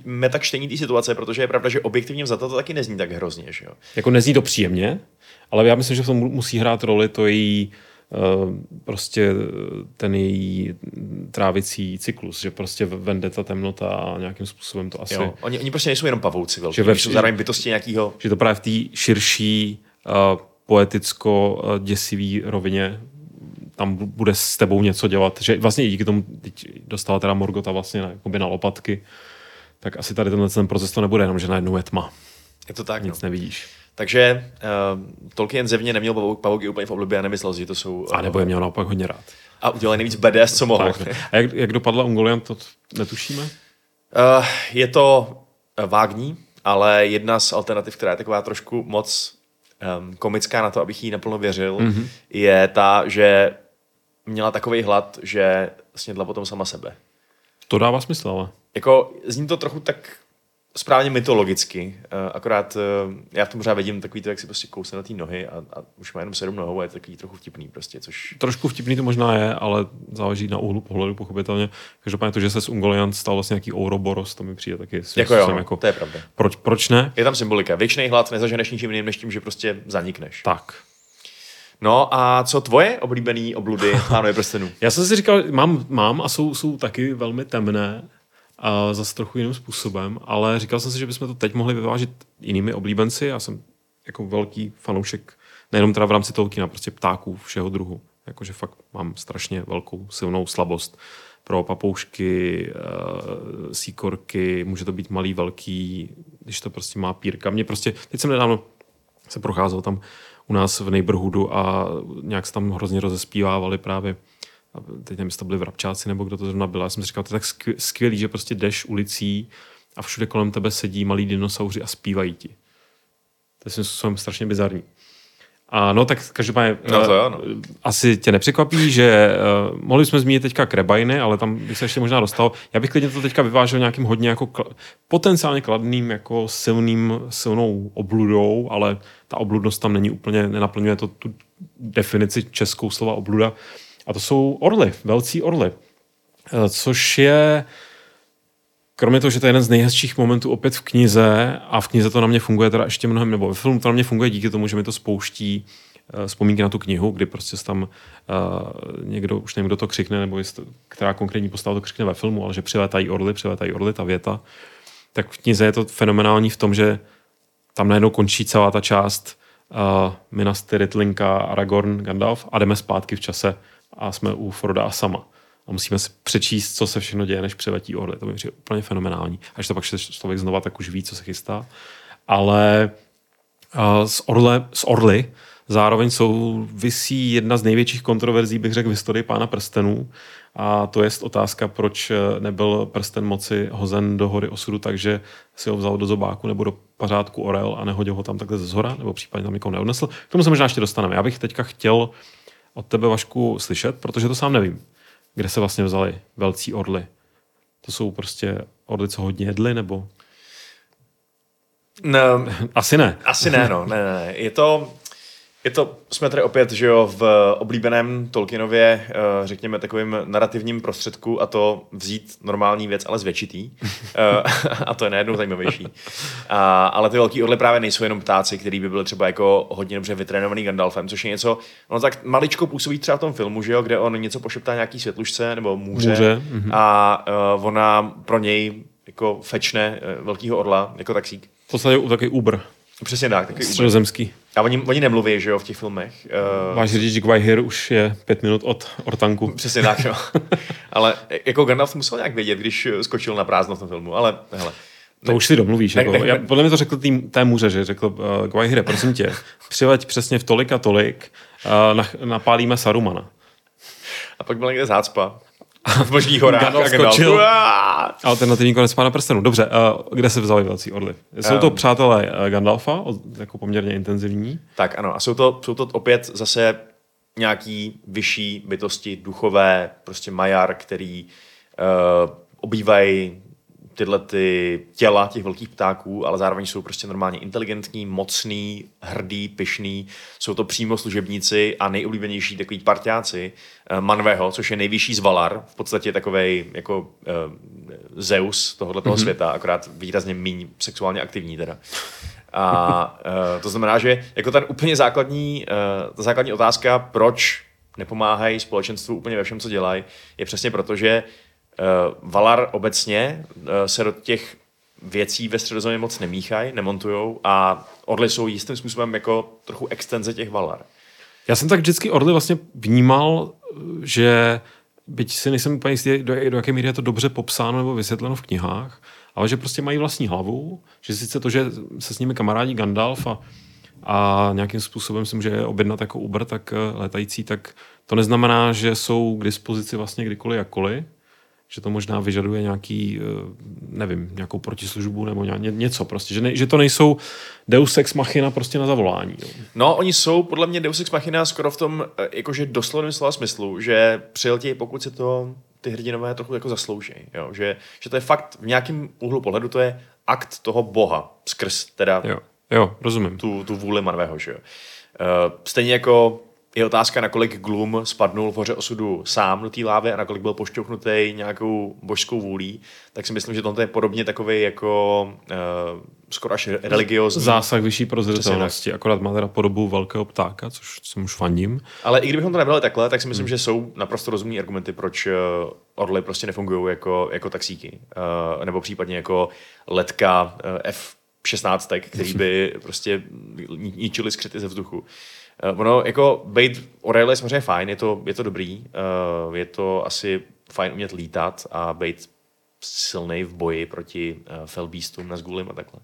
metačtení té situace, protože je pravda, že objektivně vzato to taky nezní tak hrozně. Že jo? Jako nezní to příjemně, ale já myslím, že v tom musí hrát roli to její prostě ten její trávicí cyklus, že prostě vende ta temnota a nějakým způsobem to asi... Jo, oni prostě nejsou jenom pavouci velký, že jsou zároveň bytosti nějakýho... Že to právě v té širší poeticko-děsivý rovině tam bude s tebou něco dělat, že vlastně i díky tomu dostala teda Morgota vlastně na lopatky, tak asi tady ten proces to nebude, jenom že najednou je tma. Je to tak, nic nevidíš. Takže Tolkien zevně neměl pavouky úplně v oblibě a nemyslel, že to jsou... A nebo je měl naopak hodně rád. A udělal nejvíc BDS, co mohl. A jak dopadla Ungoliant, to netušíme? Je to vágní, ale jedna z alternativ, která je taková trošku moc komická na to, abych jí naplno věřil, je ta, že měla takovej hlad, že snědla potom sama sebe. To dává smysl, ale... Jako, zní to trochu tak... správně mytologicky, akorát já v tom pořád vidím takový to, jak si prostě kousne na té nohy a už má jenom 7 nohou a je takový trochu vtipný prostě, což... Trošku vtipný to možná je, ale záleží na úhlu pohledu pochopitelně. Každopádně to, že se z Ungoliant stal vlastně nějaký Ouroboros, to mi přijde taky to je pravda. Proč ne? Je tam symbolika. Věčnej hlad nezaženeš ničím jiným než tím, že prostě zanikneš. Tak. No a co tvoje oblíbený obludy Pánové prstenů? Já jsem si říkal, mám a jsou taky velmi temné. A zase trochu jiným způsobem, ale říkal jsem si, že bychom to teď mohli vyvážit jinými oblíbenci. Já jsem jako velký fanoušek, nejenom teda v rámci Tolkiena, prostě ptáků všeho druhu. Jakože fakt mám strašně velkou silnou slabost pro papoušky, síkorky, může to být malý, velký, když to prostě má pírka. Mě prostě, teď jsem nedávno se procházel tam u nás v Neighborhoodu a nějak se tam hrozně rozespívávali právě. A teď nevím, jestli to byli vrabčáci, nebo kdo to zrovna byl. Já jsem si říkal, to je tak skvělý, že prostě jdeš ulicí a všude kolem tebe sedí malí dinosauři a zpívají ti. To je svým způsobem strašně bizarní. A no, tak každopádně asi tě nepřekvapí, že mohli jsme zmínit teďka Krebajny, ale tam bych se ještě možná dostal. Já bych klidně to teďka vyvážel nějakým hodně jako potenciálně kladným, jako silnou obludou, ale ta obludnost tam není úplně, nenaplňuje to tu definici českou slova obluda. A to jsou orly, velcí orly, což je, kromě toho, že to je jeden z nejhezčích momentů opět v knize, a v knize to na mě funguje teda ještě mnohem, nebo ve filmu to na mě funguje díky tomu, že mi to spouští vzpomínky na tu knihu, kdy prostě tam někdo, už nevím, kdo to křikne, nebo jestli, která konkrétní postava to křikne ve filmu, ale že přilétají orly, ta věta, tak v knize je to fenomenální v tom, že tam najednou končí celá ta část Minas Tirith, Linka, Aragorn, Gandalf a jdeme zpátky v čase a jsme u Froda a Sama. A musíme si přečíst, co se všechno děje, než přiletí orly. To by přijde úplně fenomenální. Až to pak člověk znova, tak už ví, co se chystá. Ale z orly zároveň jsou visí jedna z největších kontroverzí, bych řekl, v historii Pána prstenů. a to je otázka, proč nebyl prsten moci hozen do hory osudu, takže si ho vzal do zobáku nebo do pařádku orel a nehodil ho tam takhle ze zhora, nebo případně tam někoho neodnesl. K tomu se možná ještě dostaneme. Já bych teďka chtěl od tebe, Vašku, slyšet, protože to sám nevím, kde se vlastně vzali velcí orly. To jsou prostě orly, co hodně jedli, nebo... No, asi ne. Asi ne, no. Ne. Je to, jsme tady opět, že jo, v oblíbeném Tolkienově, řekněme, takovým narrativním prostředku, a to vzít normální věc, ale zvětšitý. A to je najednou zajímavější. Ale ty velký orly právě nejsou jenom ptáci, který by byli třeba jako hodně dobře vytrénovaný Gandalfem, což je něco, no tak maličko působí třeba v tom filmu, že jo, kde on něco pošeptá nějaký světlušce nebo můře. A ona pro něj jako fečne velkýho orla, jako taxík. V podstatě takový Uber. Přesně tak. Takový středozemský. Uber. A oni nemluví, že jo, v těch filmech. Váš řidič Gwajhir už je 5 minut od Ortanku. Přesně tak, jo. Ale jako Gandalf musel nějak vědět, když skočil na prázdno v tom filmu, ale hele. To už si domluvíš. Jako. Já, podle mě to řekl té muře, že řekl Gwajhire, prosím tě, přileď přesně v tolik a tolik, napálíme Sarumana. A pak byl někde zácpa. V Božích horách. Alternativní konec Pána prstenů. Dobře, kde se vzali velcí orly? Jsou to přátelé Gandalfa, jako poměrně intenzivní? Tak ano, a jsou to opět zase nějaký vyšší bytosti, duchové, prostě majar, který obývají tyhle ty těla těch velkých ptáků, ale zároveň jsou prostě normálně inteligentní, mocný, hrdý, pyšný. Jsou to přímo služebníci a nejoblíbenější takový parťáci Manveho, což je nejvyšší z Valar, v podstatě takovej jako Zeus tohoto světa, akorát výrazně míň sexuálně aktivní teda. A to znamená, že jako ten úplně základní otázka, proč nepomáhají společenstvu úplně ve všem, co dělají, je přesně proto, že Valar obecně se do těch věcí ve Středozemě moc nemíchají, nemontujou a orly jsou jistým způsobem jako trochu extenze těch Valar. Já jsem tak vždycky orly vlastně vnímal, že byť si nejsem úplně jistý, do jaké míry je to dobře popsáno nebo vysvětleno v knihách, ale že prostě mají vlastní hlavu, že sice to, že se s nimi kamarádí Gandalf a nějakým způsobem si může objednat jako Uber, tak letající, tak to neznamená, že jsou k dispozici vlastně kdykoliv jakkoliv. Že to možná vyžaduje nějaký, nevím, nějakou protislužbu nebo něco prostě. Že to nejsou deus ex machina prostě na zavolání. Jo. No, oni jsou podle mě deus ex machina skoro v tom jakože doslovným slova smyslu, že přiletějí, pokud se to ty hrdinové trochu jako zaslouží. Jo? Že to je fakt v nějakém úhlu pohledu to je akt toho boha skrz teda jo, rozumím. Tu vůli Manvého. Že jo? Stejně jako je otázka, nakolik Glum spadnul v hoře osudu sám do té lávy a nakolik byl pošťouchnutý nějakou božskou vůlí, tak si myslím, že tohle je podobně takový jako skoro až religiózní. Zásah vyšší prozřetelnosti, akorát má teda podobu velkého ptáka, což jsem už fandím. Ale i kdybychom to nebrali takhle, tak si myslím, že jsou naprosto rozumní argumenty, proč orly prostě nefungují jako taxíky. Nebo případně jako letka F-16, který by prostě ničili skřety ze vzduchu. Ono, jako bejt orel je samozřejmě fajn, je to dobrý, je to asi fajn umět lítat a bejt silnej v boji proti felbístům na Nazgûlim a takhle.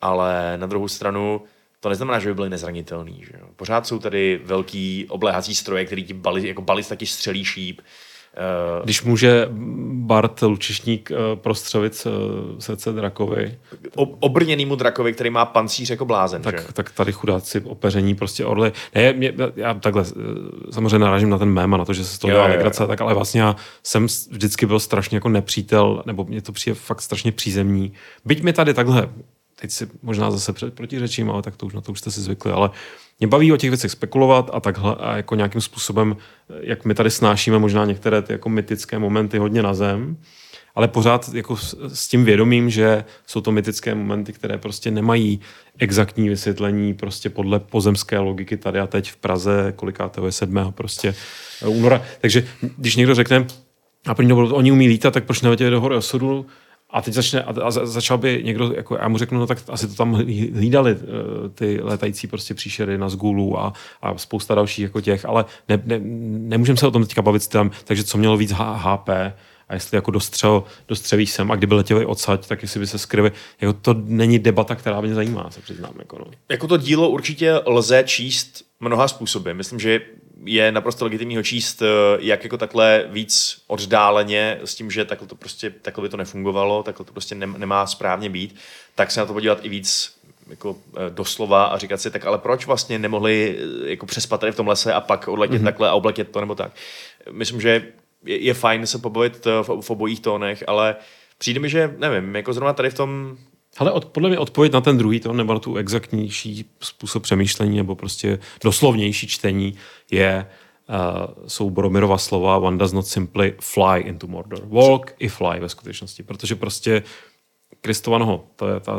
Ale na druhou stranu to neznamená, že by byli nezranitelný. Že jo? Pořád jsou tady velký obléhací stroje, který ti balista ti střelí šíp. Když může Bart Lučišník prostřelit srdce drakovi. Obrněnému drakovi, který má pancíř jako blázen. Tak tady chudáci opeření prostě orly. Ne, já takhle samozřejmě narážím na ten mém a na to, že se to dělá legrace, tak ale vlastně já jsem vždycky byl strašně jako nepřítel, nebo mě to přijde fakt strašně přízemní. Byť mi tady takhle, teď si možná zase protiřečím, ale tak to už na to už jste si zvykli, ale mě baví o těch věcech spekulovat a takhle a jako nějakým způsobem, jak my tady snášíme možná některé ty jako mytické momenty hodně na zem, ale pořád jako s tím vědomím, že jsou to mytické momenty, které prostě nemají exaktní vysvětlení prostě podle pozemské logiky tady a teď v Praze, kolikátého je 7. prostě února. Takže když někdo řekne, a oni umí lítat, tak proč nevěděli do hory osudu? A teď začal by někdo, jako já mu řeknu, no tak asi to tam hlídali ty letající prostě příšery na Nazgûlu a spousta dalších jako těch, ale nemůžeme se o tom teďka bavit tam, takže co mělo víc HP a jestli jako dostřelíš sem a kdyby letěli odsaď, tak jestli by se skryli. Jako to není debata, která mě zajímá, se přiznám. Jako to dílo určitě lze číst mnoha způsoby. Myslím, že je naprosto legitimní ho číst jak jako takhle víc oddáleně s tím, že takhle to prostě, takhle by to nefungovalo, takhle to prostě nemá správně být, tak se na to podívat i víc jako doslova a říkat si, tak ale proč vlastně nemohli jako přespat tady v tom lese a pak odletět takhle a obletět to nebo tak. Myslím, že je fajn se pobavit v obojích tónech, ale přijde mi, že nevím, jako zrovna tady v tom... Ale podle mě odpověď na ten druhý tón nebo na tu exaktnější způsob přemýšlení nebo prostě doslovnější čtení je, jsou Boromirova slova one does not simply fly into Mordor. Walk i fly ve skutečnosti, protože prostě Kristovanho,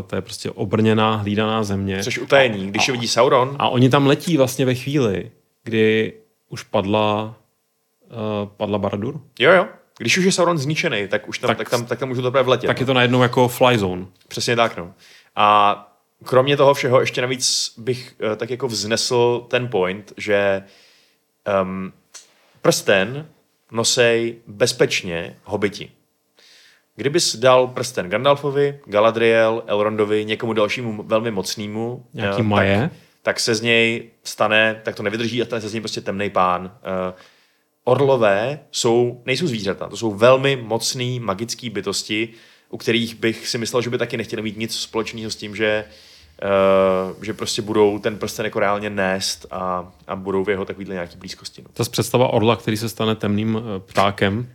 to je prostě obrněná, hlídaná země. Což utajení, když je vidí Sauron. A oni tam letí vlastně ve chvíli, kdy už padla Barad-dûr. Jo. Když už je Sauron zničený, tak už tam, tak tam můžu to právě vletět. Tak je to najednou jako fly zone. Přesně tak, no. A kromě toho všeho ještě navíc bych tak jako vznesl ten point, že prsten nosej bezpečně hobiti. Kdybys dal prsten Gandalfovi, Galadriel, Elrondovi, někomu dalšímu velmi mocnému, tak se z něj stane, tak to nevydrží a stane se z něj prostě temnej pán. Orlové nejsou zvířata, to jsou velmi mocný magický bytosti, u kterých bych si myslel, že by taky nechtěli mít nic společného s tím, že prostě budou ten prsten jako reálně nést a budou v jeho takovýhle nějaký blízkosti. No. Ta představa orla, který se stane temným ptákem,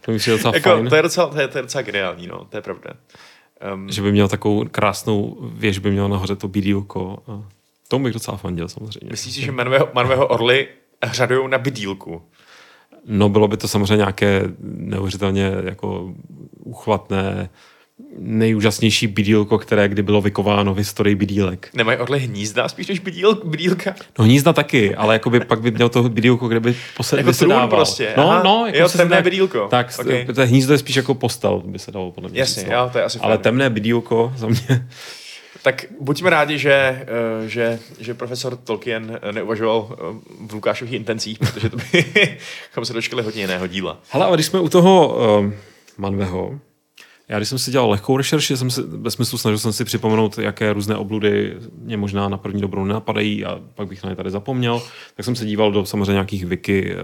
to myslím, je docela jako, fajn. To je docela geniální, no, to je pravda. Že by měl takovou krásnou věž, by měl nahoře to bílý oko. Tomu bych docela fanděl samozřejmě. Myslíš si, že Manwého orly řadujou na bydýlku? No, bylo by to samozřejmě nějaké neuvěřitelně jako uchvatné, nejúžasnější bydýlko, které kdy bylo vykováno v historii bydýlek. Nemají orly hnízda spíš než bydýlka? No hnízda taky, ale jakoby pak by měl to bydýlko, kde by se dával. Prostě. Jako temné bydýlko. Tak, okay. To hnízdo je spíš jako postel, by se dalo podle mě. Jasně, jo, to je asi. Ale fajn. Temné bydýlko za mě. Tak buďme rádi, že profesor Tolkien neuvažoval v Lukášových intencích, protože to bychom se dočkali hodně jiného díla. Hele, ale když jsme u toho Manwého, já když jsem si dělal lehkou rešerši, ve smyslu snažil jsem si připomenout, jaké různé obludy mě možná na první dobrou nenapadají a pak bych na ně tady zapomněl, tak jsem se díval do samozřejmě nějakých wiki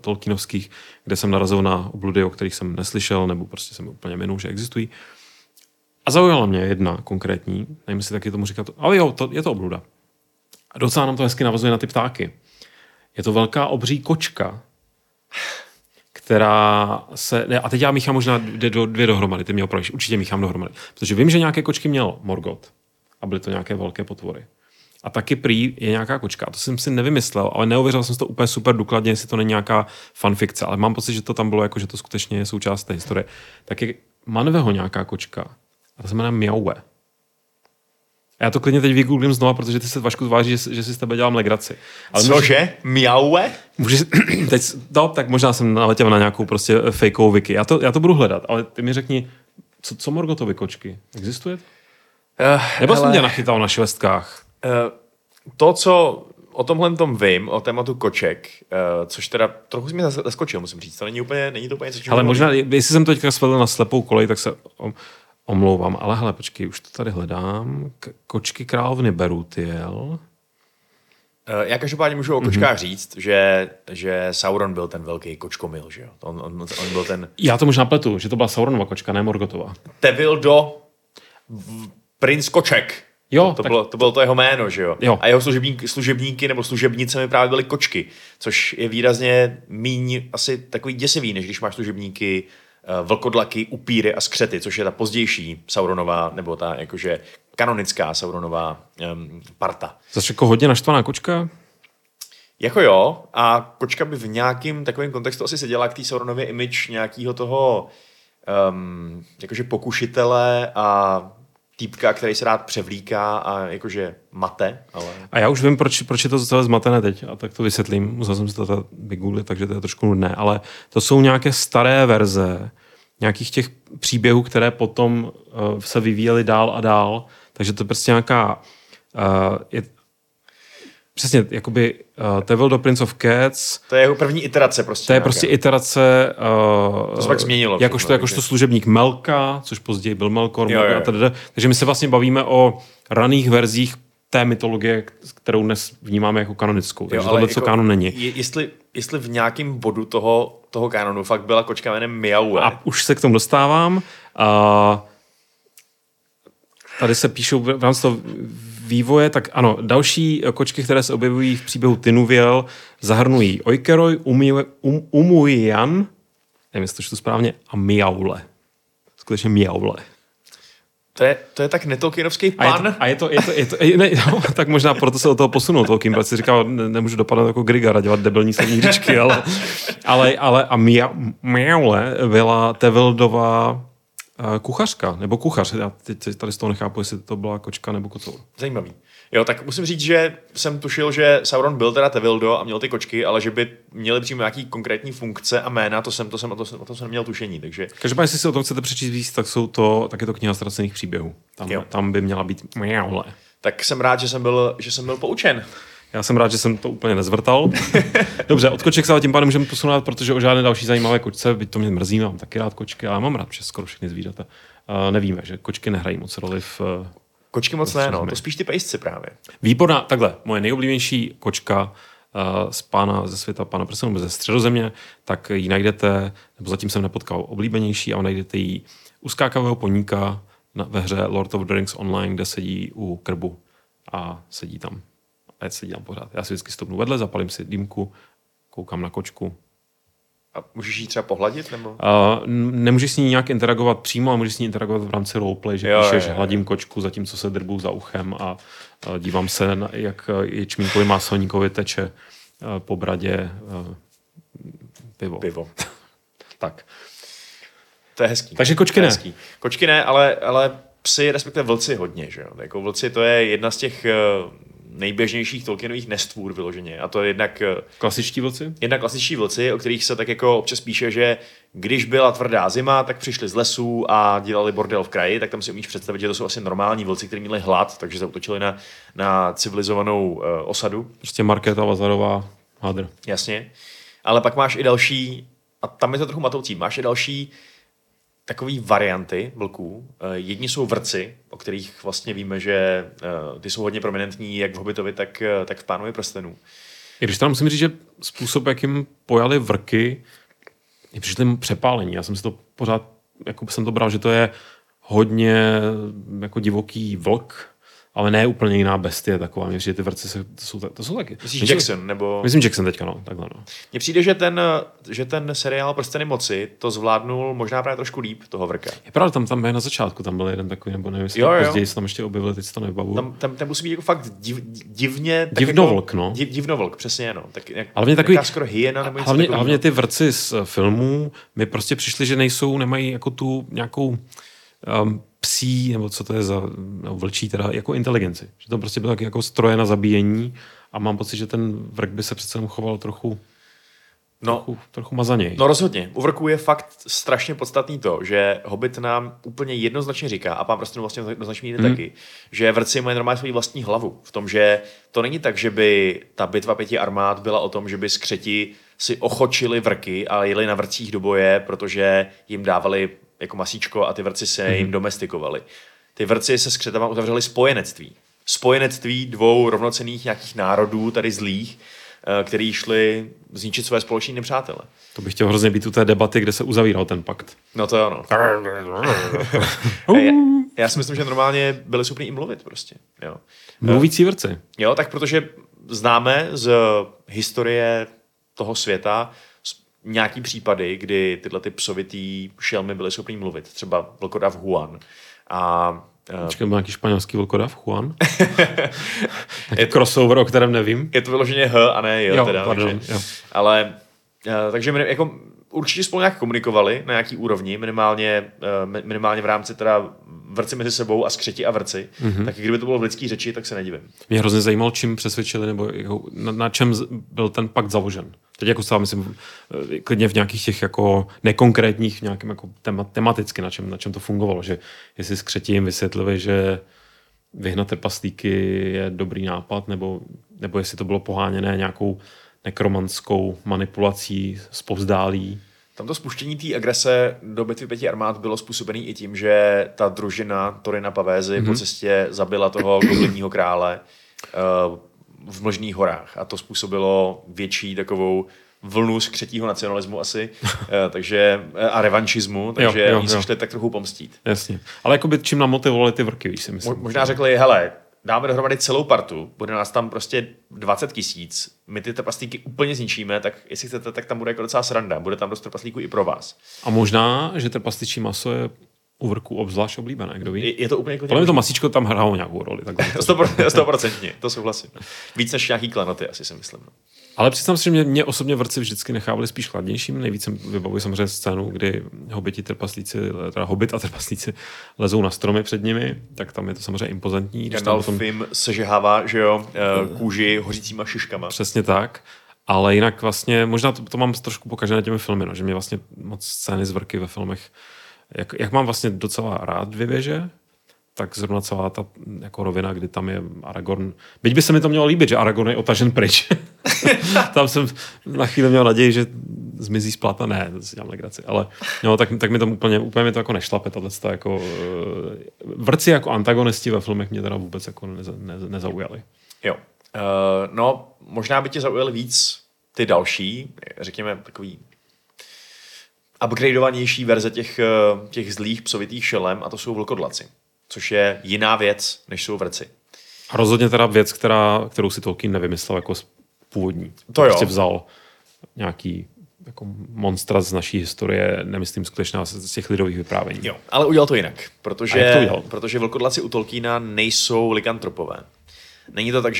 tolkienovských, kde jsem narazil na obludy, o kterých jsem neslyšel, nebo prostě jsem úplně minul, že existují. A zaujala mě jedna konkrétní, nevím, jestli taky tomu říkat, ale jo, je to obluda. A docela nám to hezky navazuje na ty ptáky. Je to velká obří kočka, která se... Ne, a teď já míchám možná dvě dohromady, ty mě opravíš, určitě míchám dohromady. Protože vím, že nějaké kočky měl Morgoth a byly to nějaké velké potvory. A taky prý je nějaká kočka. A to jsem si nevymyslel, ale neuvěřil jsem si to úplně super důkladně, jestli to není nějaká fanfikce, ale mám pocit, že to tam bylo jako, že to skutečně je součást té historie. Tak je Manwého nějaká kočka. A to se jmenuje Mjaue. A já to klidně teď vygooglím znova, protože ty se, Vašku, zváží, že si s tebe dělám legraci. Ale cože? Mjaue? Tak možná jsem naletěl na nějakou prostě fejkovou wiki. Já to budu hledat, ale ty mi řekni, co Morgothovy kočky? Existuje? Nebo jsem tě nachytal na švestkách? To, co o tomhle tom vím, o tématu koček, což teda trochu jsi mě zaskočil, musím říct. To není to úplně co. Ale možná, jestli jsem to teďka svedl na slepou kolej, tak se... Omlouvám, ale hele, počkej, už to tady hledám. Kočky královny Berutiel. Já každopádně můžu o kočkách říct, že Sauron byl ten velký kočkomil, že jo? On byl ten... Já to možná pletu, že to byla Sauronova kočka, ne Morgothova. Tevildo, princ koček. Jo, to bylo to jeho jméno, že jo? Jo. A jeho služebníky nebo služebnicemi právě byly kočky, což je výrazně míň asi takový děsivý, než když máš služebníky... vlkodlaky, upíry a skřety, což je ta pozdější Sauronová, nebo ta jakože kanonická Sauronová parta. Zase jako hodně naštvaná kočka? Jako jo, a kočka by v nějakým takovém kontextu asi seděla k té Sauronově image nějakého toho jakože pokušitele a týpka, který se rád převlíká a jakože mate. Ale... A já už vím, proč je to celé zmatené teď. A tak to vysvětlím. Musel jsem si to vygooglit, takže to je trošku nudné. Ale to jsou nějaké staré verze nějakých těch příběhů, které potom se vyvíjely dál a dál. Takže to je prostě nějaká... Přesně, jakoby Tevildo, Prince of Cats. To je jeho první iterace prostě. To je nějaká. Prostě iterace... to se pak změnilo. Jakožto služebník Melka, což později byl Melkor. Jo. A takže my se vlastně bavíme o raných verzích té mytologie, kterou dnes vnímáme jako kanonickou. Takže tohle, jako, co kánon není. Jestli v nějakém bodu toho kánonu fakt byla kočka jménem Miaue. A už se k tomu dostávám. Tady se píšou v rámci toho vývoje, tak ano, další kočky, které se objevují v příběhu Tinuviel, zahrnují Oikeroy, Umuian, nevím, jestli to čtu správně, a Miaule. Skutečně Miaule. To je tak netolkienovský pan. A je to, tak možná proto se od toho posunul Tolkien, protože si říkal, nemůžu dopadnout jako Grigara, dělat debilní slovní hříčky, ale Miaule byla Tevildová kuchařka, nebo kuchař. Já tady z toho nechápu, jestli to byla kočka nebo kocour. Zajímavý. Jo, tak musím říct, že jsem tušil, že Sauron byl teda Tevildo a měl ty kočky, ale že by měly přímo nějaký konkrétní funkce a jména, to jsem neměl tušení, takže... Každopádně, jestli si o tom chcete přečíst víc, tak je to kniha ztracených příběhů. Tam by měla být Miaule. Tak jsem rád, že jsem byl poučen. Já jsem rád, že jsem to úplně nezvrtal. Dobře, od koček se tím pádem můžeme posunout, protože o žádné další zajímavé kočce, byť to mě mrzí, mám taky rád kočky, ale mám rád skoro všechny zvířata. Nevíme, že kočky nehrají moc roli v... Kočky moc ne, no, to spíš ty pejsci právě. Výborná, takhle, moje nejoblíbenější kočka ze světa Pána prstenů, nebo ze Středozemě, tak ji najdete, nebo zatím jsem nepotkal oblíbenější, ale najdete ji u Skákavého poníka ve hře Lord of the Rings Online, kde sedí u krbu a sedí tam. A sedí tam pořád. Já si vždycky stoupnu vedle, zapalím si dýmku, koukám na kočku. A můžeš ji třeba pohladit? Nebo? Nemůžeš s ní nějak interagovat přímo, ale můžeš s ní interagovat v rámci roleplay, že píšeš, hladím kočku, zatímco se drbu za uchem a dívám se, jak ječmínkovi máslníkovi teče po bradě pivo. Tak. To je hezký. Takže kočky ne. Kočky ne, ale psi, respektive vlci hodně. Že jo? Jako vlci, to je jedna z těch... nejběžnějších Tolkienových nestvůr vyloženě. A to je jednak... Klasičtí vlci? Jednak klasičtí vlci, o kterých se tak jako občas píše, že když byla tvrdá zima, tak přišli z lesů a dělali bordel v kraji, tak tam si umíš představit, že to jsou asi normální vlci, kteří měli hlad, takže zaútočili na civilizovanou osadu. Prostě Markéta Lazarová hadr. Jasně. Ale pak máš i další, a tam je to trochu matoucí, máš i další takový varianty vlků. Jedni jsou vrci, o kterých vlastně víme, že ty jsou hodně prominentní jak v Hobbitovi, tak v Pánovi prstenů. I když tam musím říct, že způsob, jakým pojali vrky, je přišli přepálení. Já jsem si to pořád, jako jsem to bral, že to je hodně jako divoký vlk, ale ne úplně jiná bestie taková. Mně přijde, ty vrci to jsou taky... Myslíš Jackson, nebo... Myslím Jackson teďka, no. Takhle, no. Mně přijde, že ten seriál Prsteny moci to zvládnul možná právě trošku líp, toho vrka. Je pravda, tam je na začátku, tam byl jeden takový, nebo nevím, jestli později se tam ještě objevili, teď se to nebavu. Tam musí být jako fakt divně... Divnovlk, jako, no. Divnovlk, přesně, no. Tak jak, hlavně takový... skoro hyena, nebo hlavně ty vrci z filmů mi prostě přišli, že nemají jako tu nějakou... psí, nebo co to je za vlčí, teda jako inteligenci. Že to prostě bylo taky jako stroje na zabíjení a mám pocit, že ten vrk by se přece choval trochu mazaněji. No rozhodně. U vrků je fakt strašně podstatný to, že Hobbit nám úplně jednoznačně říká, a Pán prstenů vlastně jednoznačně jde taky, že vrci mají normálně svou vlastní hlavu. V tom, že to není tak, že by ta bitva 5 armád byla o tom, že by skřeti si ochočili vrky a jeli na vrcích do boje, protože jim dávali jako masíčko a ty vrci se jim domestikovali. Ty vrci se skřetama uzavřeli spojenectví. Spojenectví dvou rovnocenných nějakých národů, tady zlých, který šli zničit své společní nepřátele. To bych chtěl hrozně být u té debaty, kde se uzavíral ten pakt. No to ano. Já si myslím, že normálně byli schopni i mluvit prostě. Jo. Mluvící vrci. Jo, tak protože známe z historie toho světa nějaký případy, kdy tyhle ty psovitý šelmy byly schopný mluvit. Třeba vlkodav Juan. Počkej, byl nějaký španělský vlkodav Juan? Je to crossover, o kterém nevím. Je to vyloženě H a ne J. Teda, pardon, takže, ale takže my jako určitě spolu nějak komunikovali na nějaký úrovni, minimálně v rámci teda vrci mezi sebou a skřeti a vrci. Mm-hmm. Tak kdyby to bylo v lidský řeči, tak se nedivím. Mě hrozně zajímalo, čím přesvědčili, nebo jako, na čem byl ten pakt založen. Teď jako stále, myslím, klidně v nějakých těch jako nekonkrétních, nějakým jako tematicky, na čem to fungovalo, že jestli skřeti jim vysvětlili, že vyhnat trpaslíky je dobrý nápad, nebo jestli to bylo poháněné nějakou nekromanskou manipulací zpovzdálí. Tamto spuštění té agrese do bitvy 5 armád bylo způsobené i tím, že ta družina Torina Pavézy po cestě zabila toho goblinního krále v Mlžných horách. A to způsobilo větší takovou vlnu z křetího nacionalismu asi, takže a revanšismu, takže oni se šli tak trochu pomstít. Jasně. Ale jakoby čím namotivovali ty vrky, víš, si myslím. Možná řekli, hele, dáme dohromady celou partu, bude nás tam prostě 20 000, my ty trpaslíky úplně zničíme, tak jestli chcete, tak tam bude jako docela sranda, bude tam dost trpaslíků i pro vás. A možná, že trpasličí maso je u vrků obzvlášť oblíbené, kdo ví? Je to úplně klidně. To masíčko tam hrálo nějakou roli. 100%, to souhlasím. Víc než nějaký klenoty, asi si myslím. No. Ale přiznám se, že mě osobně vrci vždycky nechávali spíš chladnějším. Nejvíc vybavuji samozřejmě scénu, kdy hobit a trpaslíci lezou na stromy před nimi, tak tam je to samozřejmě impozantní. Gandalf jim sežehává, že jo, kůži hořícíma šiškama. Přesně tak. Ale jinak vlastně, možná to mám trošku pokažené těmi filmy, no, že mě vlastně moc scény z vrky ve filmech, jak mám vlastně docela rád Dvě věže, tak zrovna celá ta jako rovina, kdy tam je Aragorn. Byť by se mi to mělo líbit, že Aragorn je otažen pryč. Tam jsem na chvíli měl naději, že zmizí z plátna. Ne, to si dělám legraci. Ale no, tak mi tam úplně mi to jako nešlape. Tato, jako, vrci jako antagonisti ve filmech mě teda vůbec jako nezaujali. Jo. No, možná by tě zaujali víc ty další, řekněme takový upgradeovanější verze těch zlých psovitých šelem, a to jsou vlkodlaci. Což je jiná věc, než jsou vrci. A rozhodně teda věc, kterou si Tolkien nevymyslel jako původní. To jo. Prostě vzal nějaký jako monstra z naší historie, nemyslím skutečná, z těch lidových vyprávění. Jo, ale udělal to jinak. Protože vlkodlaci u Tolkiena nejsou likantropové. Není to tak,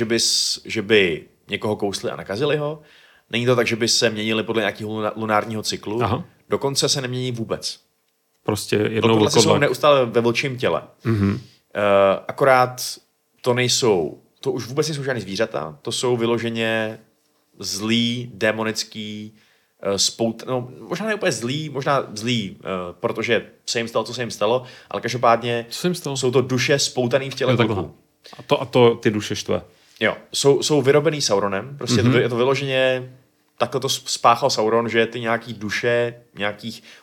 že by někoho kousli a nakazili ho. Není to tak, že by se měnili podle nějakého lunárního cyklu. Aha. Dokonce se nemění vůbec. Prostě jednou vlkodlaci jsou neustále ve vlčím těle. Mm-hmm. Akorát to už vůbec nejsou žádný zvířata, to jsou vyloženě zlý, démonický, možná ne úplně zlý, protože se jim stalo, co se jim stalo, ale každopádně jsou to duše spoutaný v těle vlků. A to ty duše štve. Jo, jsou vyrobený Sauronem, prostě mm-hmm. je to vyloženě... Takhle to spáchal Sauron, že ty nějaký duše,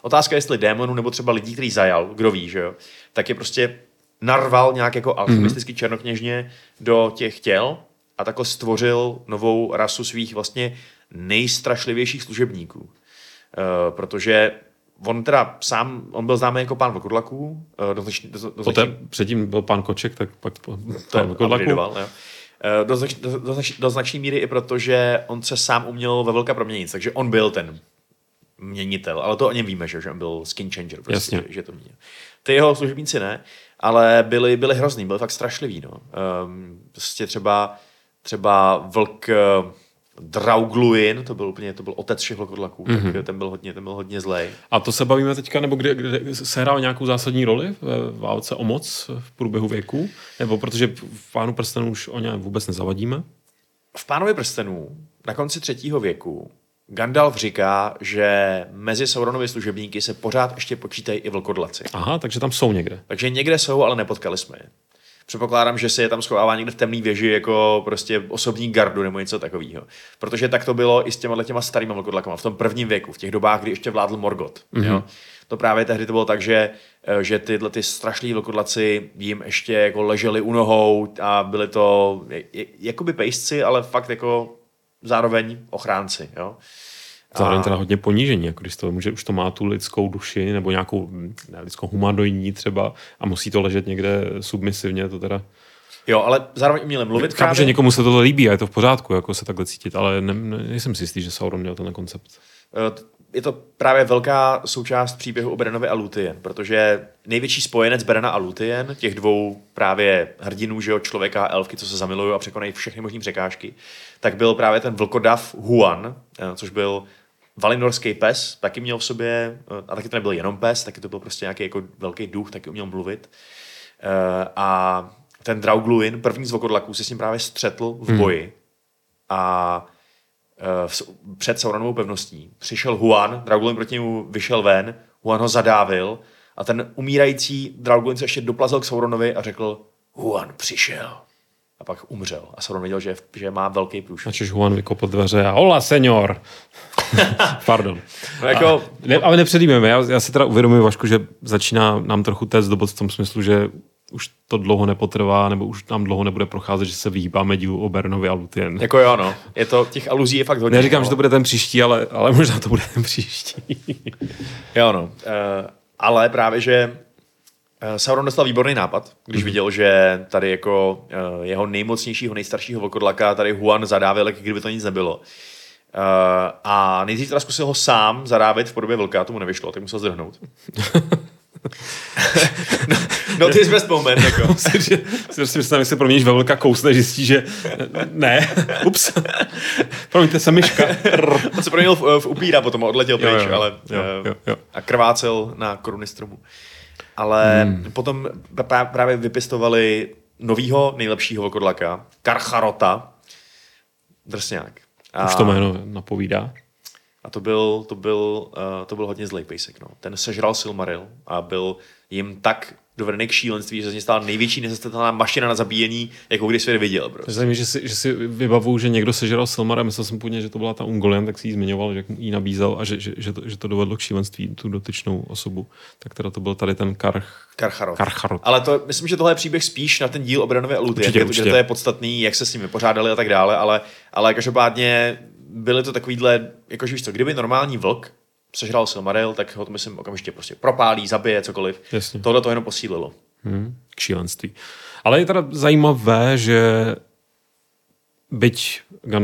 otázka jestli démonů nebo třeba lidí, který zajal, kdo ví, že jo, tak je prostě narval nějak jako alchymisticky černokněžně do těch těl a takhle stvořil novou rasu svých vlastně nejstrašlivějších služebníků. Protože on teda sám, on byl známý jako pán vlkodlaků. Předtím byl pán Koček, tak pak pán vlkodlaků. Do značné míry i proto, že on se sám uměl ve velká proměnit, takže on byl ten měnitel, ale to o něm víme, že on byl skin changer, prostě, že to měnil. Ty jeho služebníci ne, ale byli hrozný, byli fakt strašlivý. No. Prostě třeba vlk Draugluin, to byl otec všech vlkodlaků, tak ten byl hodně zlej. A to se bavíme teďka, nebo kdy se hrál nějakou zásadní roli ve válce o moc v průběhu věku? Nebo protože v Pánu prstenů už o ně vůbec nezavadíme? V Pánovi prstenů na konci 3. věku Gandalf říká, že mezi Sauronovy služebníky se pořád ještě počítají i vlkodlaci. Aha, takže tam jsou někde. Takže někde jsou, ale nepotkali jsme je. Předpokládám, že se je tam schovává někde v temné věži jako prostě osobní gardu nebo něco takového. Protože tak to bylo i s těma starýma vlkodlakama v tom 1. věku, v těch dobách, kdy ještě vládl Morgoth. Mm-hmm. Jo? To právě tehdy to bylo tak, že tyhle ty strašlí vlkodlaci jim ještě jako leželi u nohou a byli to jakoby pejsci, ale fakt jako zároveň ochránci. Jo? Zároveň teda hodně ponížení, jako když to může, už to má tu lidskou duši, nebo nějakou lidskou humanoidní třeba, a musí to ležet někde submisivně, to teda... Jo, ale zároveň uměli mluvit právě. Chápu, že někomu se to líbí a je to v pořádku, jako se takhle cítit, ale nejsem si jistý, že Sauron měl ten koncept. Je to právě velká součást příběhu o Berenovi a Lúthien, protože největší spojenec Berena a Lúthien, těch dvou právě hrdinů, že jo, člověka a elfky, co se zamilují a překonají všechny možné překážky, tak byl právě ten vlkodav Huan, což byl valinorský pes, taky měl v sobě, a taky to nebyl jenom pes, taky to byl prostě nějaký jako velký duch, taky uměl mluvit. A ten Draugluin, první z vlkodlaků, se s ním právě střetl v boji. A před Sauronovou pevností přišel Huan, Draugluin proti němu vyšel ven, Huan ho zadávil a ten umírající Draugluin se ještě doplazil k Sauronovi a řekl: Huan přišel. A pak umřel. A Sauron viděl, že má velký průšvih. Načež Huan vykopl dveře a hola, senior. Pardon. No jako... ale nepředjímeme. Já si teda uvědomuji, Vašku, že začíná nám trochu téct do bod v tom smyslu, že už to dlouho nepotrvá, nebo už nám dlouho nebude procházet, že se vyhýbáme dílu o Bernovi a Luthienu. Jako jo, no. Je to, těch aluzí je fakt hodně. Neříkám, že to bude ten příští, ale možná to bude ten příští. Jo, no. Ale právě, že Sauron dostal výborný nápad, když viděl, že tady jako jeho nejmocnějšího, nejstaršího vlkodlaka, tady Huan zadávil, kdyby to nic nebylo. A nejdřív teda zkusil ho sám zadávit v podobě vlka, tomu nevyšlo, tak musel zdrhnout. No ty jsi bez pomen, jako. Si představím, jak se proměníš ve vlka, kousne, zjistí, že ne, ups, promiňte se, myška. On se proměnil v upíra, potom odletěl pryč, jo. A krvácel na koruny stromu. Ale potom právě vypěstovali novýho nejlepšího vlkodlaka, Karcharota, drsňák. A už to jméno napovídá. A to byl hodně zlej pejsek. No. Ten sežral Silmaril a byl jim tak dovedený k šílenství, že se z něj stala největší nesestatelná mašina na zabíjení, jako když svět viděl. Prostě. Zajímavé, že si vybavuju, že někdo sežral Silmaril, myslel jsem původně, že to byla ta Ungoliant, tak si ji zmiňoval, že jí nabízel a že to dovedlo k šílenství tu dotyčnou osobu. Tak teda to byl tady ten Karcharot. Ale to, myslím, že tohle je příběh spíš na ten díl o Bernovi a Luthienu, protože to je podstatný, jak se s nimi pořádali a tak dále, ale každopádně byly to takovýhle, jakože víš co, kdyby normální vlk sežral Silmaril, tak ho to myslím okamžitě prostě propálí, zabije, cokoliv. Jasně. Tohle to jenom posílilo. K šílenství. Ale je teda zajímavé, že byť,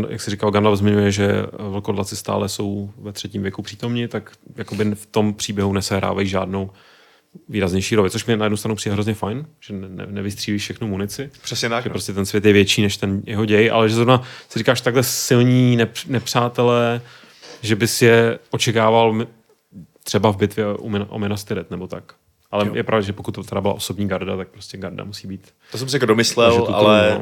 jak jsi říkal, Gandalf zmiňuje, že vlkodlaci stále jsou ve třetím věku přítomni, tak jakoby v tom příběhu nesehrávají žádnou výraznější roli, což mi na jednu stranu přijde hrozně fajn, že nevystřílíš všechnu munici. Přesně tak. Že prostě ten svět je větší než ten jeho děj, ale že zrovna si říkáš takhle silní nepřátelé, že bys je očekával třeba v bitvě o Minas Tirith nebo tak. Ale jo. Je pravda, že pokud to teda byla osobní garda, tak prostě garda musí být. To jsem si jako domyslel, ale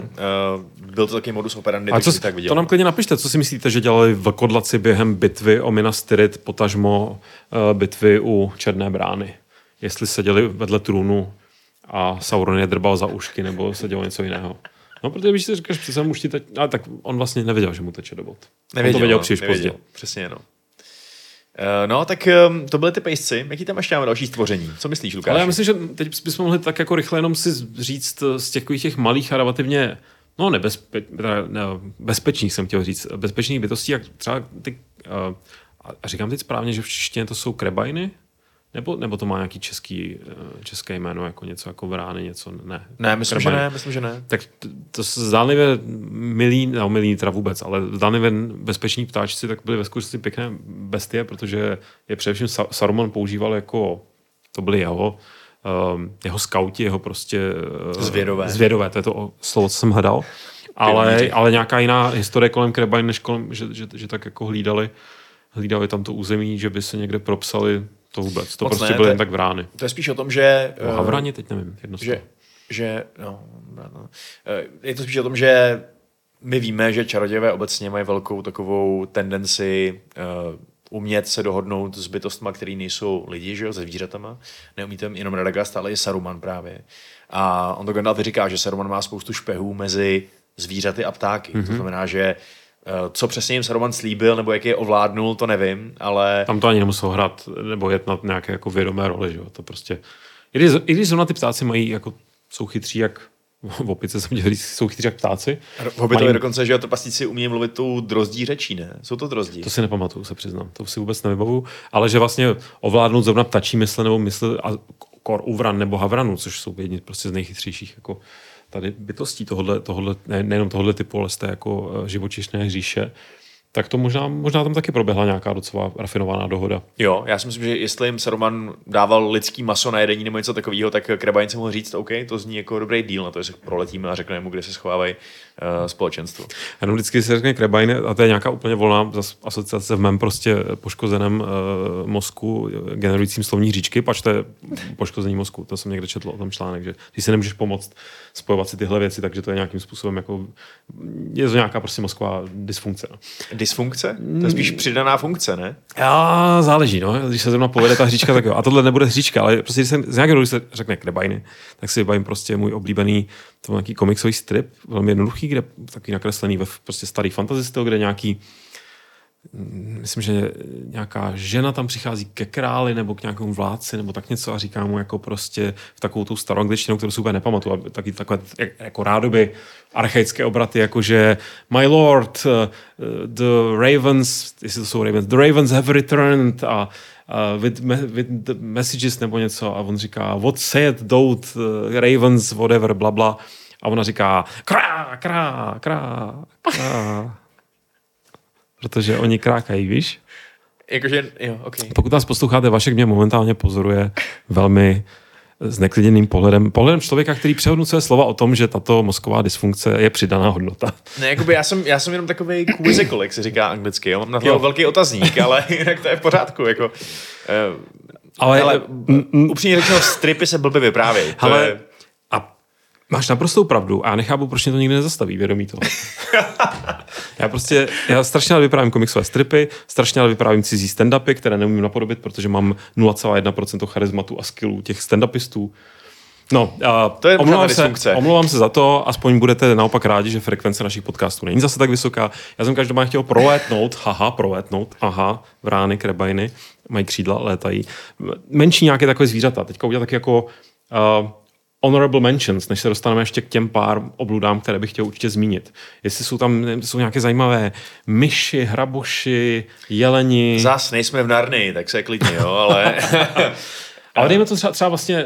byl to takový modus operandi, tak si tak viděl. To nám klidně napište, co si myslíte, že dělali vlkodlaci během bitvy o Minas Tirith, potažmo bitvy u Černé brány. Jestli seděli vedle trůnu a Sauron je drbal za ušky, nebo se dělo něco jiného. No, protože když si říkáš, přece jsem už teď... Ale tak on vlastně nevěděl, že mu teče do bot. Nevěděl, on to věděl příliš pozdě. Přesně, no. No, tak to byly ty pejsci. Jaký tam ještě máme další stvoření? Co myslíš, Lukáš? Ale já myslím, že teď bychom mohli tak jako rychle jenom si říct z těch malých a relativně... No, bezpečných jsem chtěl říct. Bezpečných bytostí, jak třeba ty... A říkám teď správně, že v češtině to jsou krebajny? Nebo to má nějaký české jméno, jako něco jako vrány, něco, ne. Ne, myslím, že ne. Tak to zdánlivě milí teda vůbec, ale zdánlivě bezpeční ptáčci, tak byly ve skutečnosti pěkné bestie, protože je především Saruman používal jako, to byly jeho skauti, jeho prostě... Zvědové, to je to slovo, co jsem hledal. Ale nějaká jiná historie kolem Krebajn, než kolem, že tak jako hlídali tam to území, že by se někde propsali. To vůbec, to moc prostě byly jen tak vrány. To je spíš o tom, že... A vráni teď nevím, jednostavně. Je to spíš o tom, že my víme, že čarodějové obecně mají velkou takovou tendenci umět se dohodnout s bytostma, který nejsou lidi, že jo, se zvířatama. Neumíte jenom Radagast, ale i Saruman právě. A on to Gandalf říká, že Saruman má spoustu špehů mezi zvířaty a ptáky. Mm-hmm. To znamená, že co přesně jim Saruman slíbil, nebo jak je ovládnul, to nevím, ale... Tam to ani nemusel hrát, nebo jet na nějaké jako vědomé roli, že jo, to prostě... I když zrovna ty ptáci mají, jako, jsou chytří jak... V opice jsem dělal, jsou chytří jak ptáci. V Hobbitovi mají... dokonce, že jo, to pastíci umějí mluvit tu drozdí řečí, ne? Jsou to drozdí? To si nepamatuju, se přiznám, to si vůbec nevybavuju, ale že vlastně ovládnout zrovna ptačí mysle, nebo mysl a kor u vran nebo havranů, což jsou jedni prostě z nejchytřejších, jako... tady bytostí tohodle, nejenom tohodle typu, ale z té jako živočišné říše, tak to možná tam taky proběhla nějaká docela rafinovaná dohoda. Jo, já si myslím, že jestli jim Saruman dával lidský maso na jedení nebo něco takového, tak Krebajn se mohl říct, OK, to zní jako dobrý deal na to, že se proletíme a řekneme mu, kde se schovávají společenstvo. Jenom vždycky se řekne Krebajn a to je nějaká úplně volná asociace v mém prostě poškozeném mozku generujícím slovní hříčky, pač to je poškození mozku, to jsem někde četl o tom článek, že ty si nemůžeš pomoct spojovat si tyhle věci, takže to je nějakým způsobem jako je to nějaká prostě mozková dysfunkce. No. Dysfunkce? To je spíš přidaná funkce, ne? Já, záleží, no. Když se zrovna povede ta hříčka, tak jo. A tohle nebude hříčka, ale prostě když se z nějakého důvodu se řekne Krebajny, tak si vybavím prostě můj oblíbený, to nějaký komiksový strip, velmi jednoduchý, kde taky nakreslený ve prostě starý fantasy styl, kde nějaký myslím, že nějaká žena tam přichází ke králi nebo k nějakému vládci nebo tak něco a říká mu jako prostě v takovou tu starou angličtinu, kterou si úplně nepamatuju, taky takové jako rádoby archaické obraty, jakože my lord, the ravens, jestli to jsou ravens, the ravens have returned a with the messages nebo něco a on říká what said those ravens, whatever, bla bla a ona říká krá, krá, krá, krá. Protože oni krákají, víš? Jakože, jo, okay. Pokud nás posloucháte, Vašek mě momentálně pozoruje velmi zneklidněným pohledem člověka, který přehodnocuje slova o tom, že tato mozková dysfunkce je přidaná hodnota. Ne, jakoby já jsem jenom takovej quizzical, jak se říká anglicky, jo? Mám na to velký otazník, ale jinak to je v pořádku, jako... Ale upřímně řečeno, stripy se blbě vyprávějí. Ale a máš naprostou pravdu a já nechápu, proč mě to nikdy nezastaví, vědomí toho. Já strašně rád vyprávím komiksové stripy, strašně rád vyprávím cizí stand-upy, které neumím napodobit, protože mám 0,1% charizmatu a skillů těch stand-upistů. No, omlouvám se za to, aspoň budete naopak rádi, že frekvence našich podcastů není zase tak vysoká. Já jsem každopádně chtěl prolétnout, vrány, krebajny, mají křídla, létají. Menší nějaké takové zvířata, teďka udělat tak jako... honorable mentions, než se dostaneme ještě k těm pár obludám, které bych chtěl určitě zmínit. Jestli jsou tam nějaké zajímavé myši, hraboši, jeleni. Zas nejsme v Narnii, tak se klidně, jo, ale... ale dejme to třeba vlastně,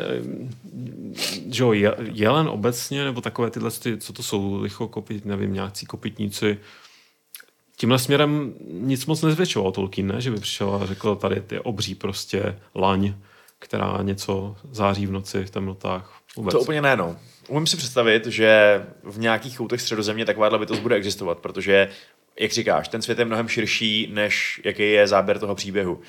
že jo, jelen obecně, nebo takové tyhle, co to jsou, lichokopy, nevím, nějací kopytníci. Tímhle směrem nic moc nezvětšoval Tolkien, ne? Že by přišel a řekl, tady je obří prostě laň, která něco září v noci v temnotách. Vůbec. To úplně ne, no. Umím si představit, že v nějakých koutech Středozemě takováhle bytost bude existovat, protože, jak říkáš, ten svět je mnohem širší, než jaký je záběr toho příběhu.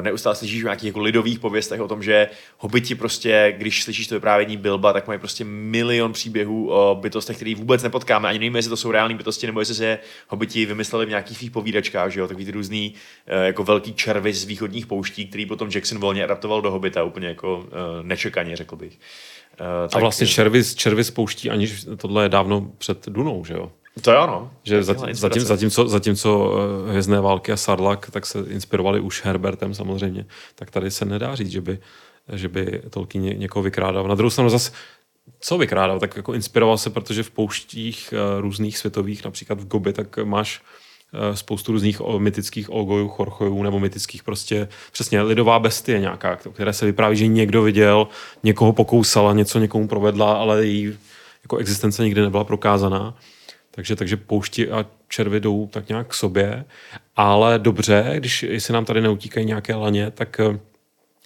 Neustále slyšíš o nějakých jako lidových pověstech o tom, že hobiti prostě, když slyšíš to vyprávění Bilba, tak mají prostě milion příběhů o bytostech, který vůbec nepotkáme. Ani nevíme, jestli to jsou reální bytosti, nebo jestli se hobiti vymysleli v nějakých svých povídačkách, že jo, takový ty různý jako velký červy z východních pouští, který potom Jackson volně adaptoval do Hobita, úplně jako nečekaně, řekl bych. A vlastně červy spouští, aniž tohle je dávno před Dunou, že jo? To je ano. Že zatímco Hvězdné války a Sarlacc, tak se inspirovali už Herbertem samozřejmě, tak tady se nedá říct, že by Tolkien někoho vykrádal. Na druhou stranu zase, co vykrádal, tak jako inspiroval se, protože v pouštích různých světových, například v Gobi, tak máš spoustu různých mytických ogojů, chorchojů nebo mytických prostě přesně lidová bestie nějaká, které se vypráví, že někdo viděl, někoho pokousala, něco někomu provedla, ale její jako existence nikdy nebyla prokázaná. Takže poušti a červy jdou tak nějak k sobě, ale dobře, jestli nám tady neutíkají nějaké laně, tak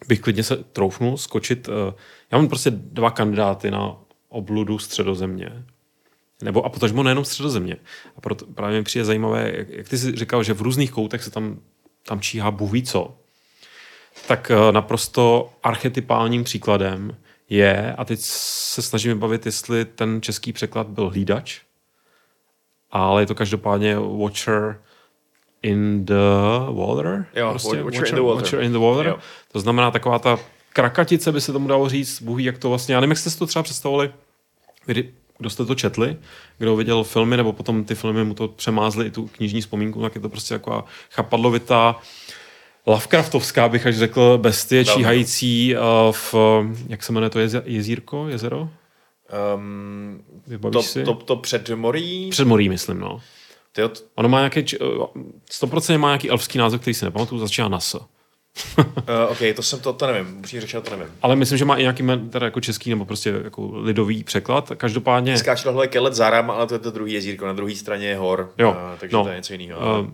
bych klidně se troufnul skočit. Já mám prostě 2 kandidáty na obludu Středozemě. Nebo a potažmo nejenom Středozemě. A proto právě mi přijde zajímavé, jak ty jsi říkal, že v různých koutech se tam číhá bůhví co. Tak naprosto archetypálním příkladem je, a teď se snažíme bavit, jestli ten český překlad byl hlídač, ale je to každopádně Watcher in the Water. Jo, prostě Watcher in the Water. Jo. To znamená taková ta krakatice, by se tomu dalo říct, bůhví, jak to vlastně, já nevím, jak jste si to třeba představovali, kdo jste to četli, kdo viděl filmy, nebo potom ty filmy mu to přemázly i tu knižní vzpomínku, tak je to prostě taková chapadlovitá, lovecraftovská, bych až řekl, bestie číhající v, jak se jmenuje to, jezero? To Předmorí? Předmorí, myslím, no. Ono má nějaké, 100% má nějaký elfský název, který si nepamatuju, začíná na S. OK, to nevím, upřímně řečeno to nevím. Ale myslím, že má i nějaký teda jako český nebo prostě jako lidový překlad, každopádně... Skáč tohle kelet za ráma, ale to je to druhý jezírko, na druhé straně je hor, jo, takže no, to je něco jiného.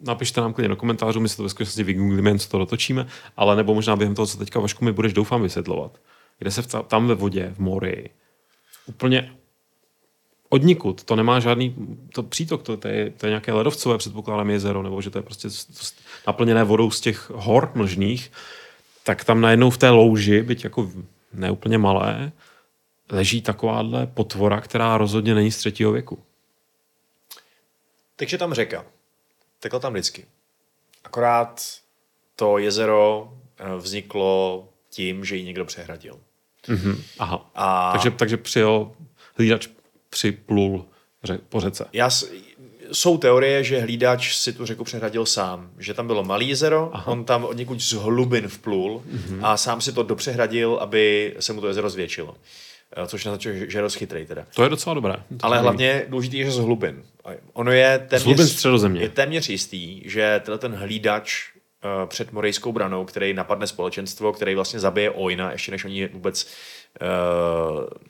Napište nám klidně do komentářů, my se to ve skutečnosti vygooglíme, jen co to dotočíme, ale nebo možná během toho, co teďka, Vašku, mi budeš, doufám, vysvětlovat, kde se tam ve vodě, v moři, úplně odnikud, to nemá žádný to přítok, to je nějaké ledovcové, předpokládám, jezero, nebo že to je prostě naplněné vodou z těch hor mlžných, tak tam najednou v té louži, byť jako neúplně malé, leží takováhle potvora, která rozhodně není z 3. věku. Takže tam řeka. Takhle tam vždycky. Akorát to jezero vzniklo tím, že ji někdo přehradil. Mm-hmm. Aha. Takže přijel hlídač, připlul po řece. Já jsou teorie, že hlídač si tu řeku přehradil sám, že tam bylo malý jezero, aha, on tam od někud z hlubin vplul, mm-hmm, a sám si to dopřehradil, aby se mu to jezero zvětšilo. Což naznačuje, že je dost chytrý teda. To je docela dobré. Ale hlavně důležitý je, že z hlubin. Ono je téměř jistý, že ten hlídač před Morejskou branou, který napadne společenstvo, který vlastně zabije Ojna, ještě než oni vůbec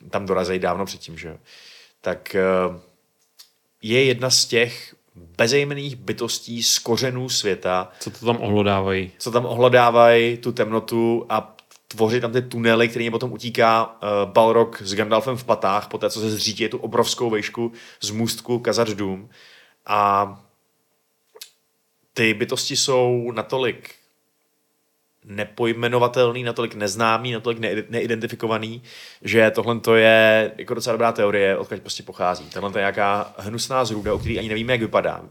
tam dorazejí dávno předtím, že? Tak je jedna z těch bezejmenných bytostí z kořenů světa. Co to tam ohlodávají. Tu temnotu a tvoří tam ty tunely, kterými potom utíká Balrog s Gandalfem v patách, poté co se zřítí tu obrovskou vejšku z můstku Khazad Dûm. A ty bytosti jsou natolik nepojmenovatelný, natolik neznámý, natolik neidentifikovaný, že tohle to je jako docela dobrá teorie, odkud prostě pochází. Tohle to je nějaká hnusná zrůda, o který ani nevíme, jak vypadá.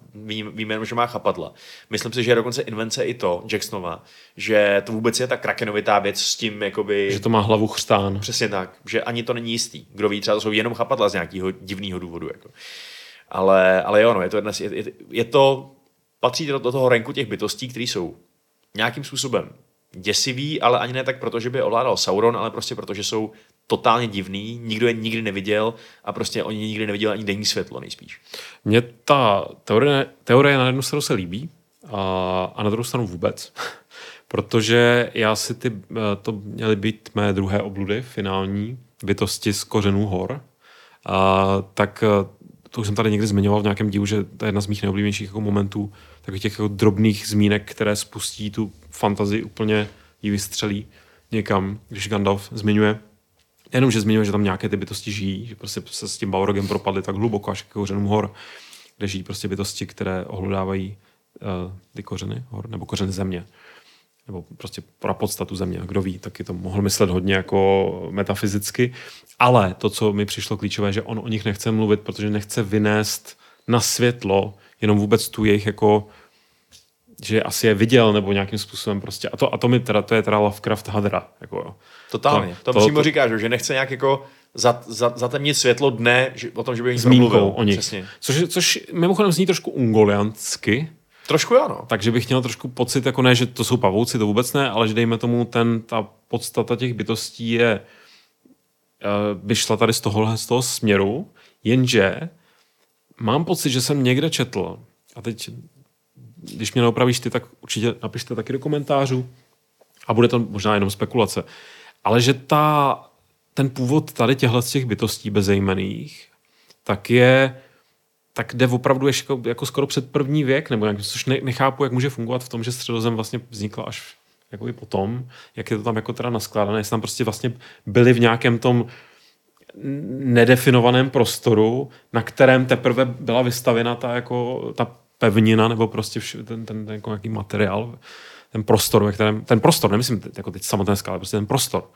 Víme jenom, že má chapadla. Myslím si, že je dokonce invence i to, Jacksonova, že to vůbec je ta krakenovitá věc s tím, jakoby... Že to má hlavu chřtán. Přesně tak, že ani to není jistý. Kdo ví, třeba to jsou jenom chapadla z nějakého divného důvodu. Jako. Ale jo, no, je to patří do toho renku těch bytostí, které jsou nějakým způsobem děsivý, ale ani ne tak proto, že by je ovládal Sauron, ale prostě proto, že jsou totálně divný, nikdo je nikdy neviděl a prostě oni nikdy neviděli ani denní světlo nejspíš. Mně ta teorie na jednu stranu se líbí a na druhou stranu vůbec, protože já si to měly být mé druhé obludy, finální bytosti z kořenů hor, tak to už jsem tady někdy zmiňoval v nějakém dílu, že to je jedna z mých nejoblíbenějších jako momentů, takových těch jako drobných zmínek, které spustí tu fantazii, úplně ji vystřelí někam, když Gandalf zmiňuje. Jenom, že zmiňuje, že tam nějaké ty bytosti žijí, že prostě se s tím Balrogem propadly tak hluboko až k kořenům hor, kde žijí prostě bytosti, které ohlodávají ty kořeny hor, nebo kořeny země. Nebo prostě pro podstatu země, kdo ví, taky to mohl myslet hodně jako metafyzicky. Ale to, co mi přišlo klíčové, že on o nich nechce mluvit, protože nechce vynést na světlo jenom vůbec tu jejich jako, že asi je viděl nebo nějakým způsobem prostě. To je teda Lovecraft hadra. Jako jo. Totálně. To přímo říkáš, že nechce nějak jako zatemnit světlo dne o tom, že by jich promluvil. O nich. Což mimochodem zní trošku ungoliansky. Trošku ano. Takže bych měl trošku pocit, jako ne, že to jsou pavouci, to vůbec ne, ale že dejme tomu ta podstata těch bytostí je, by šla tady z toho směru, jenže mám pocit, že jsem někde četl, a teď, když mě neopravíš ty, tak určitě napište taky do komentářů a bude to možná jenom spekulace, ale že ten původ tady těchhle z těch bytostí bezejmenných, tak jde opravdu ještě jako skoro před první věk, nebo nějak, což nechápu, jak může fungovat v tom, že Středozem vlastně vznikla až jako i potom, jak je to tam jako teda naskládané, jestli tam prostě vlastně byli v nějakém tom nedefinovaném prostoru, na kterém teprve byla vystavěna ta pevnina, nebo prostě ten jako nějaký materiál, ten prostor, ve kterém, ten prostor, nemyslím jako teď samotné skále, prostě ten prostor,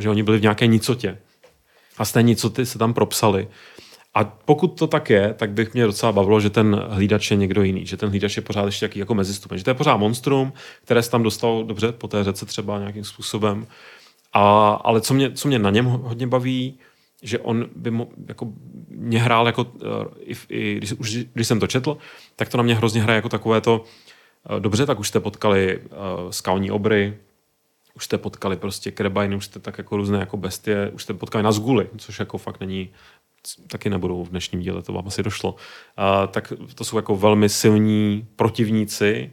že oni byli v nějaké nicotě a z té nicoty se tam propsali. A pokud to tak je, tak bych mě docela bavilo, že ten hlídač je někdo jiný, že ten hlídač je pořád ještě jaký jako mezistupeň, že to je pořád monstrum, které se tam dostalo dobře po té řece třeba nějakým způsobem. Ale co mě na něm hodně baví, že on by jako mě hrál jako když jsem to četl, tak to na mě hrozně hraje jako takové to dobře, tak už jste potkali skalní obry, už jste potkali prostě krebajny, už jste tak jako různé jako bestie, už jste potkali Nazguly, což jako fakt není taky nebudou v dnešním díle, to vám asi došlo. Tak to jsou jako velmi silní protivníci,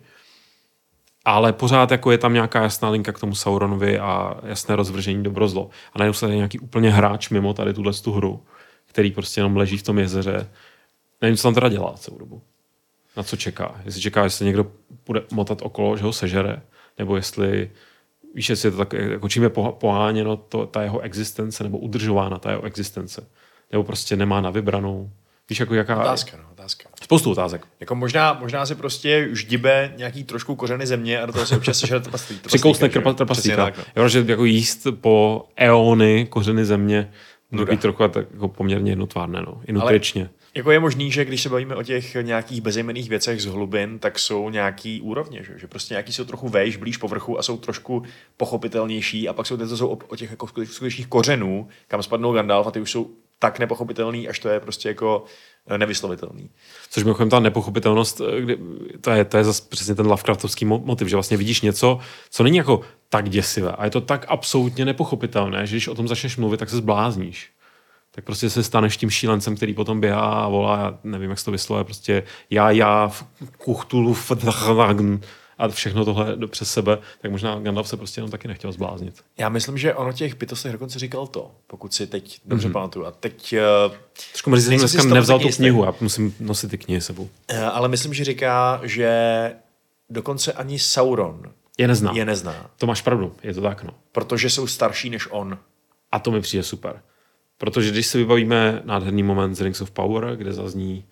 ale pořád jako je tam nějaká jasná linka k tomu Sauronovi a jasné rozvržení dobrozlo. A najednou se tady nějaký úplně hráč mimo tady tuhle tu hru, který prostě jenom leží v tom jezeře. Nevím, co tam teda dělá celou dobu. Na co čeká. Jestli čeká, jestli někdo bude motat okolo, že ho sežere, nebo jestli víš, jestli je to tak, jako čím je poháněno ta jeho existence, nebo udržována ta jeho existence. Nebo prostě nemá na vybranou. Víš, jako jaká... Otázka. Spoustu otázek. Jako možná se prostě už dibe nějaký trošku kořeny země a do toho se občas sežere trpaslíka. Přikousne trpaslíka. Jo, že jako jíst po eony kořeny země může být trochu tak jako poměrně jednotvárné, no. I nutričně. Ale jako je možný, že když se bavíme o těch nějakých bezejmenných věcech z hlubin, tak jsou nějaký úrovně, že prostě nějaký jsou trochu vejš, blíž povrchu a jsou trošku pochopitelnější a pak jsou o těch jako skutečných kořenů, kam spadnou Gandalf a ty už jsou tak nepochopitelný, až to je prostě jako nevyslovitelný. Což mimochodem ta nepochopitelnost, to je zase přesně ten Lovecraftovský motiv, že vlastně vidíš něco, co není jako tak děsivé a je to tak absolutně nepochopitelné, že když o tom začneš mluvit, tak se zblázníš. Tak prostě se staneš tím šílencem, který potom běhá a volá, já nevím, jak se to vyslovuje, prostě já, kuchtulu, a všechno tohle přes sebe, tak možná Gandalf se prostě jenom taky nechtěl zbláznit. Já myslím, že ono těch bytostech dokonce říkal to, pokud si teď dobře pamatuju. A teď... Trošku mrzí, že dneska nevzal tu knihu a musím nosit ty knihy sebou. Ale myslím, že říká, že dokonce ani Sauron je nezná. To máš pravdu, je to tak, no. Protože jsou starší než on. A to mi přijde super. Protože když si vybavíme nádherný moment z Rings of Power, kde zazní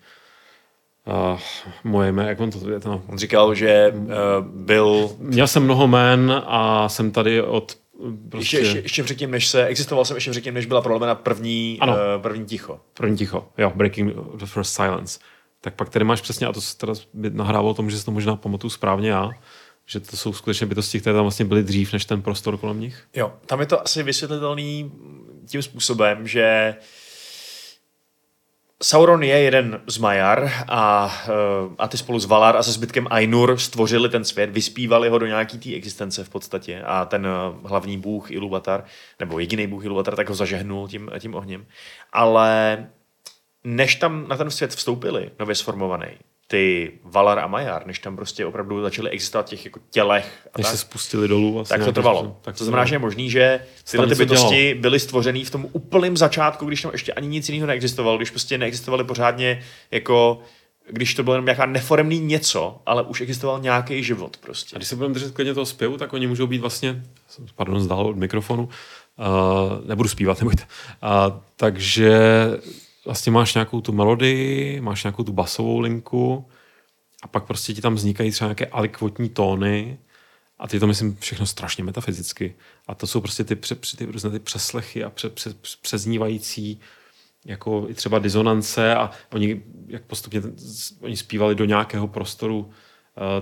moje jméno, jak on to je to? On říkal, že byl... Měl jsem mnoho jmén a jsem tady od... Prostě... Ještě předtím, než se... Existoval jsem ještě předtím, než byla prolomena první ticho. První ticho, jo. Breaking the first silence. Tak pak tady máš přesně, a to se teda nahrávalo tomu, že si to možná pamatuju správně já, že to jsou skutečně bytosti, které tam vlastně byly dřív než ten prostor kolem nich. Jo, tam je to asi vysvětlitelný tím způsobem, že Sauron je jeden z Maiar a ty spolu s Valar a se zbytkem Ainur stvořili ten svět, vyspívali ho do nějaký té existence v podstatě a ten hlavní bůh Iluvatar, nebo jediný bůh Iluvatar, tak ho zažehnul tím ohněm. Ale než tam na ten svět vstoupili, nově sformovaný, ty Valar a Maiar, než tam prostě opravdu začaly existovat těch jako tělech. A než tak, se spustili dolů. Vlastně tak to trvalo. To znamená, že je možný, že tyhle ty bytosti byly stvořený v tom úplném začátku, když tam ještě ani nic jiného neexistovalo, když prostě neexistovaly pořádně, jako když to bylo jenom nějaká neforemný něco, ale už existoval nějaký život prostě. A když se budeme držet klidně toho zpěvu, tak oni můžou být vlastně, pardon, zdál od mikrofonu, nebudu zpívat, nebojte. Takže... Vlastně máš nějakou tu melodii, máš nějakou tu basovou linku a pak prostě ti tam vznikají třeba nějaké alikvotní tóny a ty to myslím všechno strašně metafyzicky. A to jsou prostě ty přeslechy a přeznívající jako i třeba disonance a oni jak postupně oni zpívali do nějakého prostoru,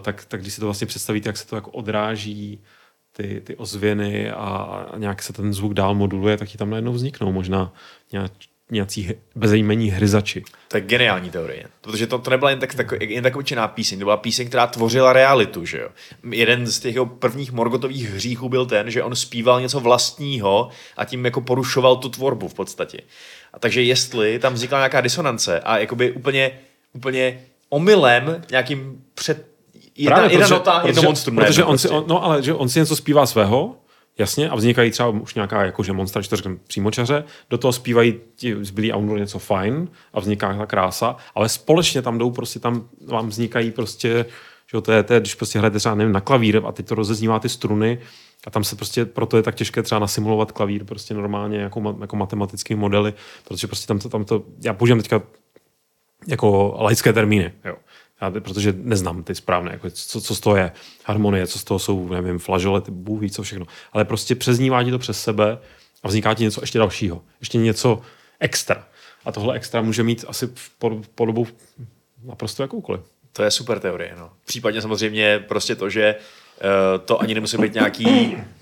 tak když si to vlastně představíte, jak se to jako odráží ty ozvěny a nějak se ten zvuk dál moduluje, tak ti tam najednou vzniknou možná nějací bezejmení hryzači. To je geniální teorie, protože to nebyla jen tak obyčejná píseň, to byla píseň, která tvořila realitu, že jo. Jeden z těch jeho prvních Morgotových hříchů byl ten, že on zpíval něco vlastního a tím jako porušoval tu tvorbu v podstatě. A takže jestli tam vznikla nějaká disonance a jakoby úplně omylem nějakým jedna nota, jedno monstrum. Protože on si, no ale že on si něco zpívá svého, jasně, a vznikají třeba už nějaká jakože monstra čtyřkem přímočaře, do toho zpívají ti zbylí Aunur něco fajn a vzniká ta krása, ale společně tam jdou prostě, tam vám vznikají prostě, že to je když prostě hrajete třeba nevím, na klavír a teď to rozeznívá ty struny a tam se prostě, proto je tak těžké třeba nasimulovat klavír prostě normálně jako matematický modely, protože prostě tam to já používám teďka jako laické termíny, jo. Protože neznám ty správné, jako co z toho je harmonie, co z toho jsou, nevím, flažolety, bůh ví, co všechno. Ale prostě přeznívá ti to přes sebe a vzniká ti něco ještě dalšího. Ještě něco extra. A tohle extra může mít asi podobu naprosto jakoukoliv. To je super teorie, no. Případně samozřejmě prostě to, že to ani nemusí být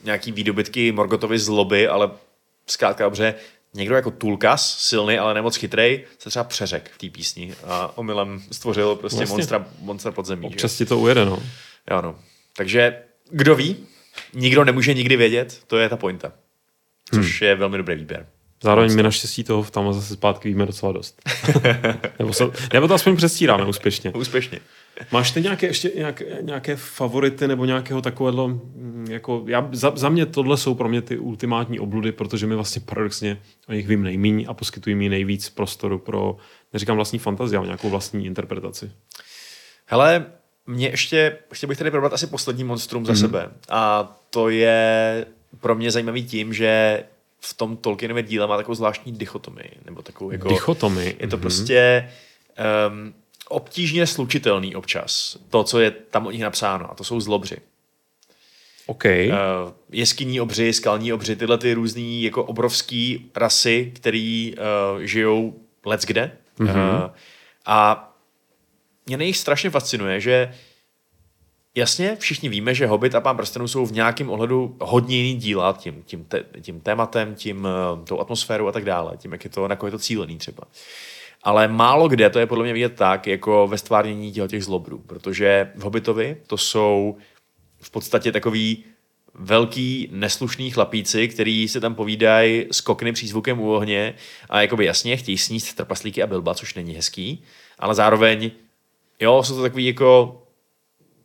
nějaký výdobytky Morgotovy zloby, ale zkrátka dobře, někdo jako Tulkas, silný, ale nemoc chytrej, se třeba přeřek v té písni a omylem stvořil prostě vlastně monstra podzemí. Občas ti to ujede, no. Jo, no. Takže kdo ví, nikdo nemůže nikdy vědět, to je ta pointa. Což je velmi dobrý výběr. Zároveň my naštěstí toho tam zase zpátky víme docela dost. nebo to aspoň přestíráme úspěšně. Úspěšně. Máš ty nějaké favority nebo nějakého takového, jako za mě tohle jsou pro mě ty ultimátní obludy, protože mi vlastně paradoxně o nich vím nejmíň a poskytují mi nejvíc prostoru pro, neříkám vlastní fantazii, ale nějakou vlastní interpretaci. Hele, mě ještě, chtěl bych tady probrat asi poslední monstrum za sebe a to je pro mě zajímavý tím, že v tom Tolkienově díle má takovou zvláštní dichotomii, nebo takovou jako... Dichotomii? Je to prostě... obtížně slučitelný občas. To, co je tam o nich napsáno. A to jsou zlobři. Okay. Jeskynní obři, skalní obři, tyhle ty různý jako obrovský rasy, který žijou leckde. A mě na nich strašně fascinuje, že Jasně, všichni víme, že Hobbit a Pán prstenů jsou v nějakém ohledu hodně jiný díla tím tématem, tím tou atmosférou a tak dále, tím, jak je to, na koho je to cílený třeba. Ale málo kde to je podle mě vidět tak, jako ve stvárnění těch zlobrů, protože v Hobbitovi to jsou v podstatě takový velký, neslušný chlapíci, který se tam povídají s kokny přízvukem u ohně a jakoby jasně chtějí sníst trpaslíky a Bilba, což není hezký, ale zároveň, jo, jsou to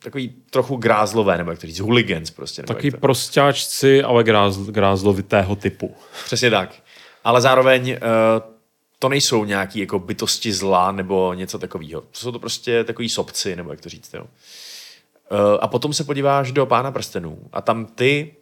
takový trochu grázlové, nebo jak to říct, hooligans prostě. Takový prostáčci, ale grázlovitého typu. Přesně tak. Ale zároveň to nejsou nějaký jako bytosti zla nebo něco takového. To jsou to prostě takový sobci, nebo jak to říct. Jo. A potom se podíváš do Pána prstenů a tam ty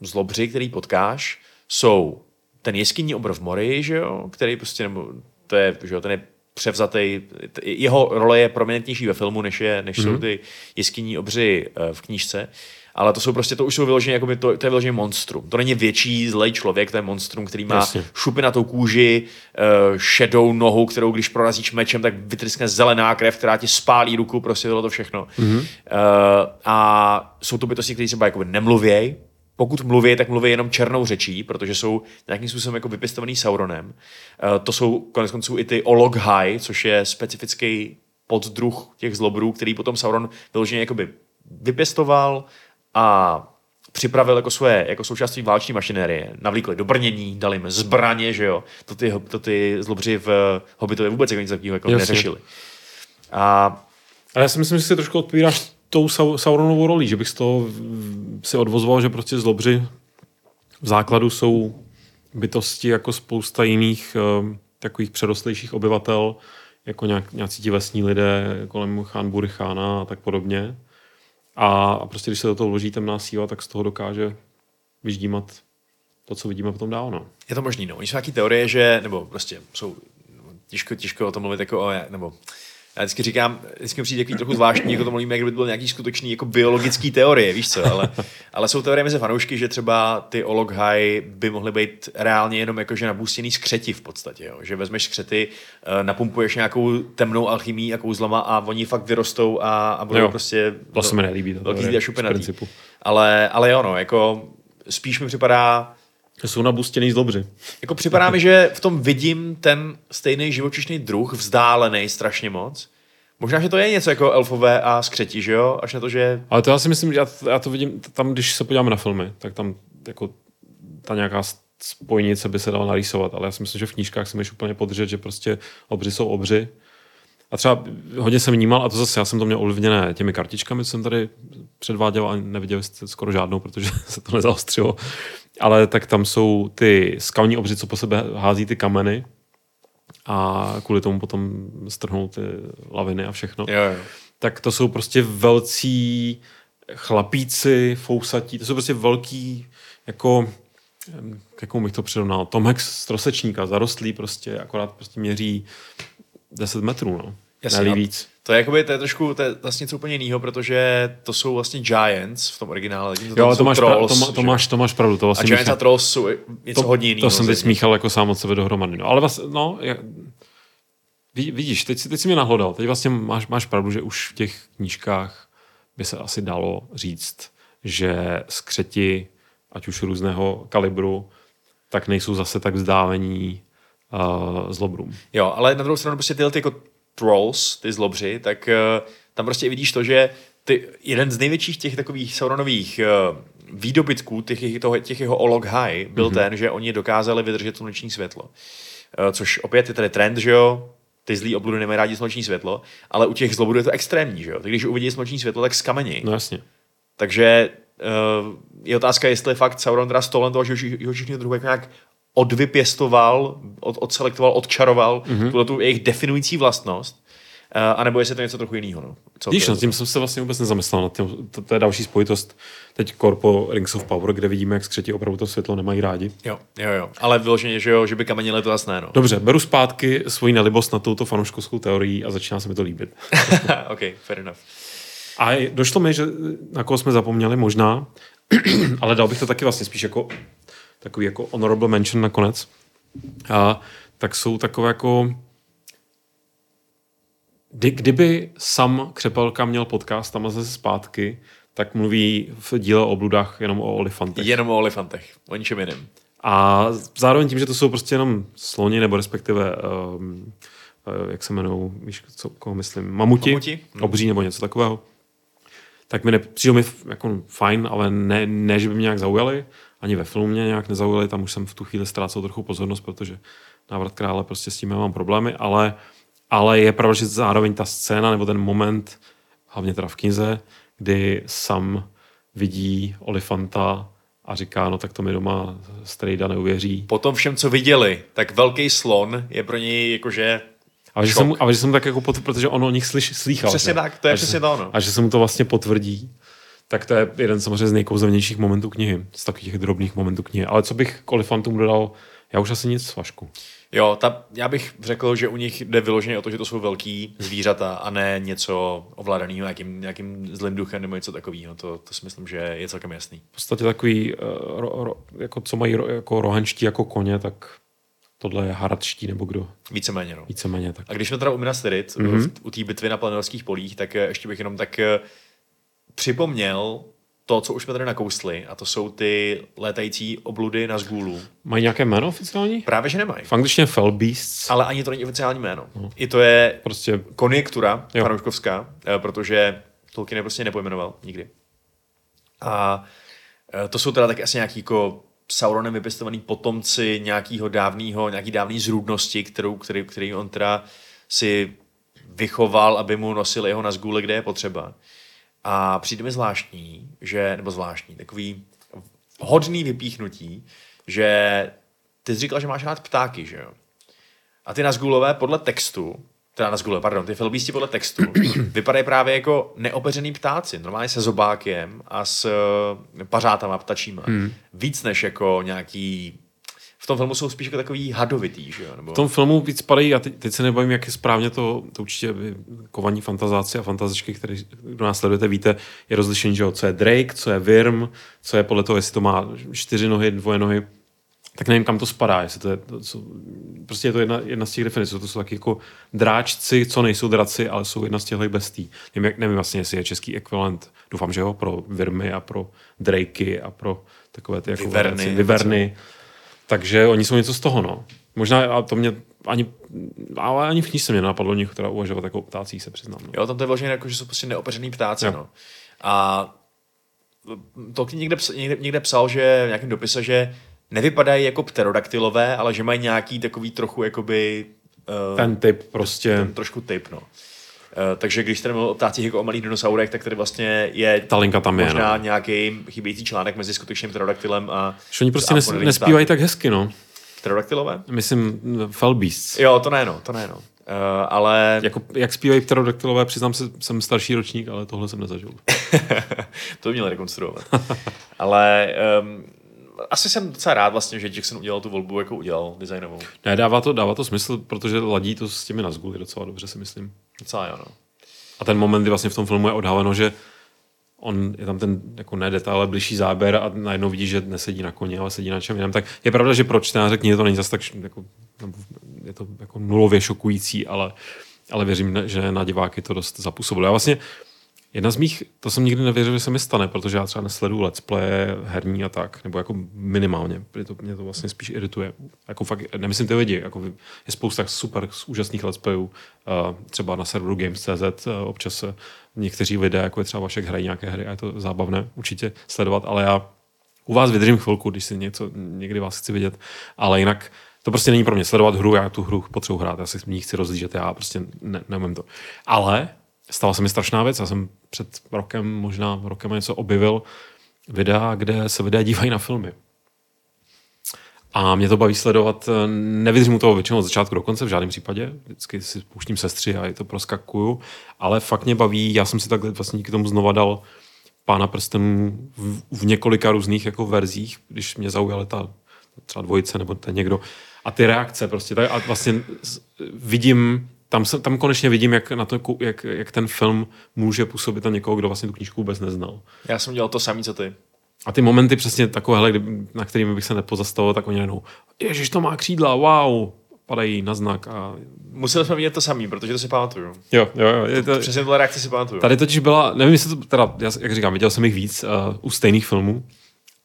zlobři, který potkáš, jsou ten jeskynní obr v Morii, že jo, který prostě, nebo to je, že jo, ten je převzatej, jeho role je prominentnější ve filmu, než jsou ty jeskynní obři v knížce, ale to jsou prostě, to už jsou vyloženě, jakoby to je vyloženě monstrum. To není větší zlej člověk, to je monstrum, který má šupy na tou kůži, šedou nohu, kterou když prorazíš mečem, tak vytryskne zelená krev, která ti spálí ruku, prostě bylo to všechno. A jsou to bytosti, které třeba jakoby nemluvějí. Pokud mluví, tak mluví jenom černou řečí, protože jsou nějakým způsobem jako vypěstovaný Sauronem. To jsou koneckonců i ty Ologhai, což je specifický poddruh těch zlobrů, který potom Sauron vyloženě jakoby vypěstoval a připravil jako součástí válční mašinérie. Navlíkli do brnění, dali jim zbraně, že jo. To ty zlobři v Hobbitově vůbec jako nic takového jako neřešili. Ale já si myslím, že si trošku odpíráš tou Sauronovou rolí, že bych z toho si odvozoval, že prostě zlobři v základu jsou bytosti jako spousta jiných takových přerostlejších obyvatel, jako nějací ti vesní lidé kolem Chán Burchána a tak podobně. A prostě když se do toho vloží temná síla, tak z toho dokáže vyždímat to, co vidíme potom dál. No. Je to možný, no. Oni jsou nějaký teorie, že, nebo prostě jsou těžko o tom mluvit, jako o, nebo já vždycky říkám, vždycky mi přijde takový trochu zvláštní, jako to mluvíme, jak kdyby to byl nějaký skutečný jako biologický teorie, víš co, ale jsou teorie mezi fanoušky, že třeba ty Ologhai by mohly být reálně jenom jakože nabůstěný skřeti v podstatě, jo? Že vezmeš skřety, napumpuješ nějakou temnou alchymii a kouzlama a oni fakt vyrostou a budou jo, prostě to se mi nelíbí, to velký až šupenatý. Ale jo, no, jako spíš mi připadá, jsou nabustěný zlobři. Jako připadá mi, že v tom vidím ten stejný živočišný druh, vzdálený strašně moc. Možná, že to je něco jako elfové a skřeti, že jo? Až na to, že... Ale to já si myslím, že já to vidím, tam, když se podíváme na filmy, tak tam jako ta nějaká spojnice by se dala narýsovat, ale já si myslím, že v knížkách se můžeš úplně podržet, že prostě obři jsou obři. A třeba hodně jsem vnímal, a to zase já jsem to měl ovlivněné těmi kartičkami, co jsem tady předváděl a neviděl jste skoro žádnou, protože se to nezaostřilo. Ale tak tam jsou ty skalní obři, co po sebe hází ty kameny a kvůli tomu potom strhnou ty laviny a všechno. Jo. Tak to jsou prostě velcí chlapíci, fousatí, to jsou prostě velký, jako, jakou bych to přirovnal, Tomek z Trosečníka, zarostlý prostě, akorát prostě měří 10 metrů, no. Jasně, víc. To je trošku, to je vlastně něco úplně jinýho, protože to jsou vlastně Giants v tom originále. To máš pravdu. To vlastně a Giants a Trolls jsou něco hodně jinýho. To jsem teď smíchal jako sám od sebe dohromady. No, ale vlastně, no, vidíš, teď jsi mě nahlodal. Teď vlastně máš pravdu, že už v těch knížkách by se asi dalo říct, že skřeti, ať už různého kalibru, tak nejsou zase tak vzdálení zlobrům. Jo, ale na druhou stranu prostě ty jako Trolls, ty zlobři, tak tam prostě vidíš to, že jeden z největších těch takových Sauronových výdobytků těch jeho Ologhai byl ten, že oni dokázali vydržet sluneční světlo. Což opět je tady trend, že jo? Ty zlí obludy nemají rádi sluneční světlo, ale u těch zlobudů je to extrémní, že jo? Když uvidí sluneční světlo, tak zkamení. No jasně. Takže je otázka, jestli fakt Sauron teda stolen toho živočišného druhu nějak odvypěstoval, odselektoval, odčaroval tu jejich definující vlastnost, anebo jestli to něco trochu jiného. No. Víš, nad tím jsem se vlastně vůbec nezamyslel. Nad tím, to je další spojitost teď korpo Rings of Power, kde vidíme, jak skřeti opravdu to světlo nemají rádi. Jo. Ale vyloženě, že jo, že by kamenili to jasné. No. Dobře, beru zpátky svoji nelibost na touto fanouškovskou teorií a začíná se mi to líbit. OK, fair enough. A došlo mi, že na koho jsme zapomněli možná, ale dal bych to taky vlastně spíš jako takový jako honorable mention nakonec, tak jsou takové jako Kdyby Sam Křepelka měl podcast Tam a zase zpátky, tak mluví v díle o bludách jenom o olifantech. Jenom o olifantech, o ničem jiném. A zároveň tím, že to jsou prostě jenom sloni, nebo respektive, jak se jmenou, víš, co, koho myslím, mamuti, obří nebo něco takového, tak mi přijde mi jako fajn, ale ne, že by mě nějak zaujali, ani ve filmu mě nějak nezaujali, tam už jsem v tu chvíli ztrácel trochu pozornost, protože Návrat krále prostě s tím já mám problémy, ale je pravda, že zároveň ta scéna nebo ten moment, hlavně teda v knize, kdy Sam vidí olifanta a říká, no tak to mi doma strejda neuvěří. Po tom všem, co viděli, tak velký slon je pro něj jakože šok. A že jsem tak jako, protože on o nich slýchal. Přesně tak, to je přesně to ono. A že se mu to vlastně potvrdí, tak to je jeden samozřejmě z nejkouzevnějších momentů knihy, z takových drobných momentů knihy. Ale co bych k olifantům dodal, já už asi nic, Vašku. Jo, já bych řekl, že u nich jde vyloženě o to, že to jsou velký zvířata a ne něco ovládaného nějakým zlým duchem nebo něco takového. To si myslím, že je celkem jasný. V podstatě takový, jako co mají jako rohanští jako koně, tak tohle je haradští nebo kdo? Víceméně, no. Víceméně, tak. A když jsme teda u Minas Tirith, u té bitvy na Planerovských polích, tak ještě bych jenom tak připomněl to, co už jsme tady nakousli, a to jsou ty létající obludy na Sgûlu. Mají nějaké jméno oficiální? Právě, že nemají. V angličtině Fell Beasts. Ale ani to není oficiální jméno. No. I to je prostě konjektura fanouškovská, protože Tolkien je prostě nepojmenoval nikdy. A to jsou teda taky asi nějaký jako Sauronem vypěstovaný potomci nějaký dávný zrůdnosti, který on teda si vychoval, aby mu nosil jeho na Sgûle, kde je potřeba. A přijde mi zvláštní, takový hodný vypíchnutí, že ty jsi říkal, že máš rád ptáky, že jo? A ty Nazgûlové podle textu, ty Felbísti podle textu, vypadají právě jako neopeřený ptáci, normálně se zobákem a s pařátama ptačíma. Víc než jako nějaký... V tom filmu jsou spíš jako takový hadovitý, že jo? Nebo... V tom filmu víc padají, a teď se nebavím, jak je správně to určitě kovaní fantazáci a fantazečky, které do nás sledujete, víte, je rozlišení, že jo, co je Drake, co je Wyrm, co je podle toho, jestli to má 4 nohy, 2 nohy, tak nevím, kam to spadá, jestli to je, prostě je to jedna z těch definic, to jsou taky jako dráčci, co nejsou draci, ale jsou jedna z těchto bestí. Nevím vlastně, jestli je český ekvivalent, doufám, že jo, pro Wyrmy a pro Drakey a pro takové ty jako vyverny. Takže oni jsou něco z toho, no. Možná, a to mě ale ani v níž se mě napadlo nich teda uvažovat jako o ptácích, se přiznám. No. Jo, tam to je vložené jako, že jsou prostě neopeřený ptáci, jo. No. A Tolkien někde psal, že v nějakém dopise, že nevypadají jako pterodaktylové, ale že mají nějaký takový trochu jakoby... ten typ prostě. Ten trošku typ, no. Takže když tady mluvil o ptácích jako o malých dinosaurech, tak tady vlastně je ta linka tam možná nějaký chybějící článek mezi skutečným pterodaktylem a... Že oni prostě nespívají tak hezky, no. Pterodaktylové? Myslím, Fell Beasts. Jo, to ne, no. Ale... Jako, jak zpívají pterodaktylové, přiznám se, jsem starší ročník, ale tohle jsem nezažil. To by měl rekonstruovat. Ale... asi jsem docela rád vlastně, že Jackson udělal tu volbu, jako udělal designovou. Ne, dává to smysl, protože ladí to s těmi Nazgûly docela dobře, si myslím. Docela jo, no. A ten moment, kdy vlastně v tom filmu je odhaleno, že on je tam ten jako ne detail, ale bližší záběr a najednou vidí, že nesedí na koně, ale sedí na čem jiném. Tak je pravda, že pro čtenáře knihy to není zas tak jako, je to jako nulově šokující, ale věřím, že na diváky to dost zapůsobilo. A vlastně jedna z mých, to jsem nikdy nevěřil, že se mi stane, protože já třeba nesleduju let's play, herní a tak, nebo jako minimálně, mě to vlastně spíš irituje. Jako fakt, nemyslím ty lidi, jako je spousta super úžasných let's playů, třeba na serveru Games.cz občas někteří lidé, jako je třeba Vašek, hrají nějaké hry a je to zábavné určitě sledovat, ale já u vás vydržím chvilku, když si někdy vás chci vidět, ale jinak to prostě není pro mě sledovat hru, já tu hru potřebuji hrát, já si ní chci rozlížet, já prostě neumím to. Ale stala se mi strašná věc. Já jsem před rokem něco objevil videa, kde se lidé dívají na filmy. A mě to baví sledovat, nevydržím u toho většinou od začátku do konce, v žádném případě. Vždycky si pouštím sestři a je to proskakuju. Ale fakt mě baví, já jsem si tak vlastně díky tomu znova dal Pána prstenů v několika různých jako verzích, když mě zaujala ta třeba dvojice nebo ten někdo. A ty reakce prostě. A vlastně vidím... Tam konečně vidím, jak na to, jak ten film může působit na někoho, kdo vlastně tu knížku vůbec neznal. Já jsem dělal to samý, co ty. A ty momenty přesně takovéhle, na kterými bych se nepozastavoval, tak oni jenom, ježiš, to má křídla, wow, padají na znak a... Museli jsme vidět to samý, protože to si pamatuju. Jo. Přesně tohle reakce si pamatuju. Tady totiž byla, nevím, jestli to teda, jak říkám, viděl jsem jich víc u stejných filmů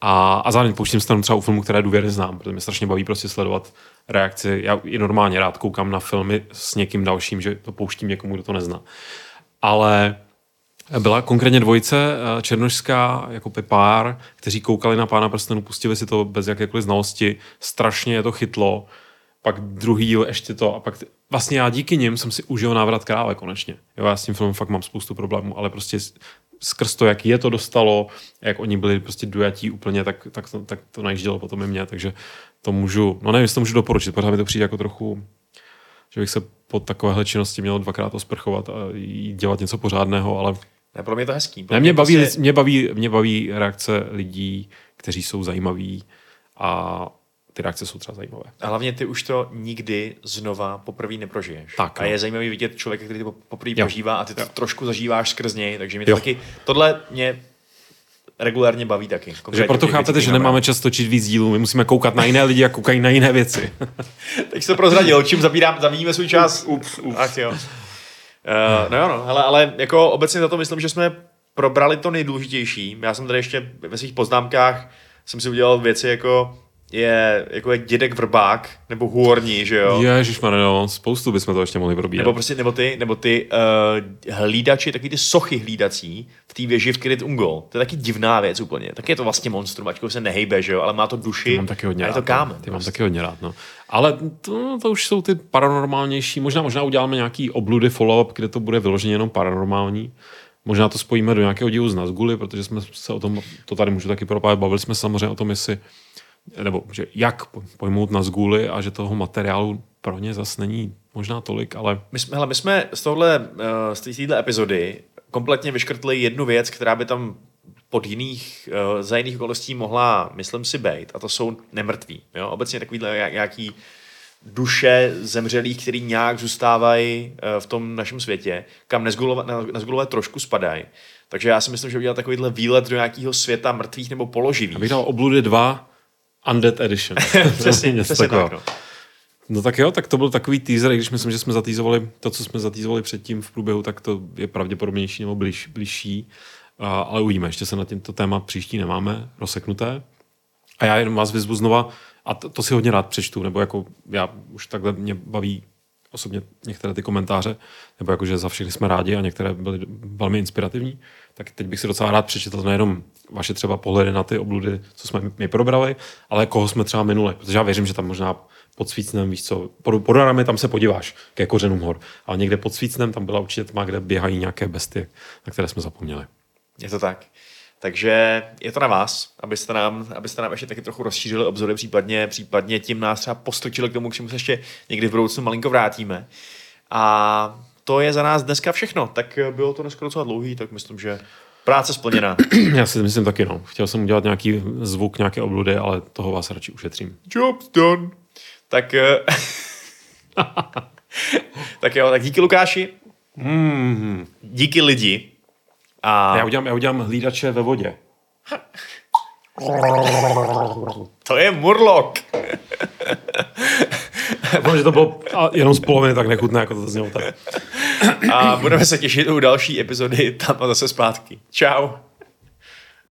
a zároveň pouštím se tam třeba u filmů, které důvěrně znám, protože mě strašně baví prostě sledovat reakci. Já i normálně rád koukám na filmy s někým dalším, že to pouštím někomu, kdo to nezná. Ale byla konkrétně dvojice černošská, jako pár, kteří koukali na Pána prstenů, pustili si to bez jakékoliv znalosti, strašně je to chytlo. Pak druhý díl ještě to a pak... Vlastně já díky nim jsem si užil Návrat krále konečně. Jo, já s tím filmem fakt mám spoustu problémů, ale prostě skrz to, jak je to dostalo, jak oni byli prostě dojatí úplně, tak to najíždělo potom i mě, takže to můžu... No nevím, jestli to můžu doporučit, pořád mi to přijde jako trochu... Že bych se po takovéhle činnosti měl dvakrát osprchovat a dělat něco pořádného, ale... Ne, pro mě je to hezký. Ne, mě baví reakce lidí, kteří jsou zajímaví a... Ty reakce jsou třeba zajímavé. A hlavně ty už to nikdy znova poprvé neprožiješ. Tak, no. A je zajímavý vidět člověka, který to poprvé prožívá a ty to trošku zažíváš skrz něj, takže mě to taky, tohle mě regulárně baví taky. Takže proto chápete, že nemáme čas točit víc dílů, my musíme koukat na jiné lidi a koukají na jiné věci. Tak se to prozradil, čím zabíjíme svůj čas. Ups. Ach jo. Ale jako obecně za to myslím, že jsme probrali to nejdůležitější. Já jsem tady ještě ve svých poznámkách jsem si udělal věci jako je dědek Vrbák, nebo Hůorní, že jo? Ježišmane, no, spoustu bychom to ještě mohli probírat. Nebo ty hlídači, takový ty sochy hlídací v té věži v Kiryat Ungol. To je taky divná věc úplně. Tak je to vlastně monstrum, ačkoliv se nehejbe, že jo, ale má to duši a je to kámen. Ty mám taky hodně rád, no. Ale to už jsou ty paranormálnější, možná uděláme nějaký obludy follow-up, kde to bude vyloženě jenom paranormální. Možná to spojíme do nějakého dílu z Nazguli, protože jsme se o tom, to tady můžu taky propájet, bavili jsme samozřejmě o tom, jestli nebo že jak pojmout Nazguli a že toho materiálu pro ně zas není možná tolik, ale... My jsme z této epizody kompletně vyškrtli jednu věc, která by tam za jiných okolností mohla, myslím si, bejt, a to jsou nemrtví. Jo? Obecně takovýhle nějaký duše zemřelých, který nějak zůstávají v tom našem světě, kam Nazgulové trošku spadají. Takže já si myslím, že udělat takovýhle výlet do nějakého světa mrtvých nebo položivých. Abych dal obludy 2 Undead Edition. Přesně tak, no. No tak jo, tak to byl takový teaser, i když myslím, že jsme zatýzovali to, co jsme zatýzovali předtím v průběhu, tak to je pravděpodobnější nebo blížší, ale uvidíme, ještě se na tímto téma příští nemáme rozseknuté. A já jenom vás vyzvu znova, a to si hodně rád přečtu, nebo jako já už takhle mě baví osobně některé ty komentáře, nebo jakože za všechny jsme rádi a některé byly velmi inspirativní, tak teď bych si docela rád přečetl nejenom vaše třeba pohledy na ty obludy, co jsme mi probrali, ale koho jsme třeba minuli, protože já věřím, že tam možná pod Svícnem, víš co, pod horami tam se podíváš ke kořenům hor, ale někde pod Svícnem tam byla určitě tma, kde běhají nějaké bestie, na které jsme zapomněli. Je to tak. Takže je to na vás, abyste nám ještě taky trochu rozšířili obzory, případně tím nás třeba postrčili k tomu, k čemu se ještě někdy v budoucnu malinko vrátíme. A to je za nás dneska všechno. Tak bylo to dneska docela dlouhý, tak myslím, že práce splněná. Já si myslím taky, no. Chtěl jsem udělat nějaký zvuk, nějaké obludy, ale toho vás radši ušetřím. Job's done. Tak, tak jo, tak díky Lukáši. Díky lidi. A... Já udělám hlídače ve vodě. To je Murloc. Protože to bylo jenom z poloviny tak nechutné, jako to znělo. A budeme se těšit u další epizody Tam a zase zpátky. Čau.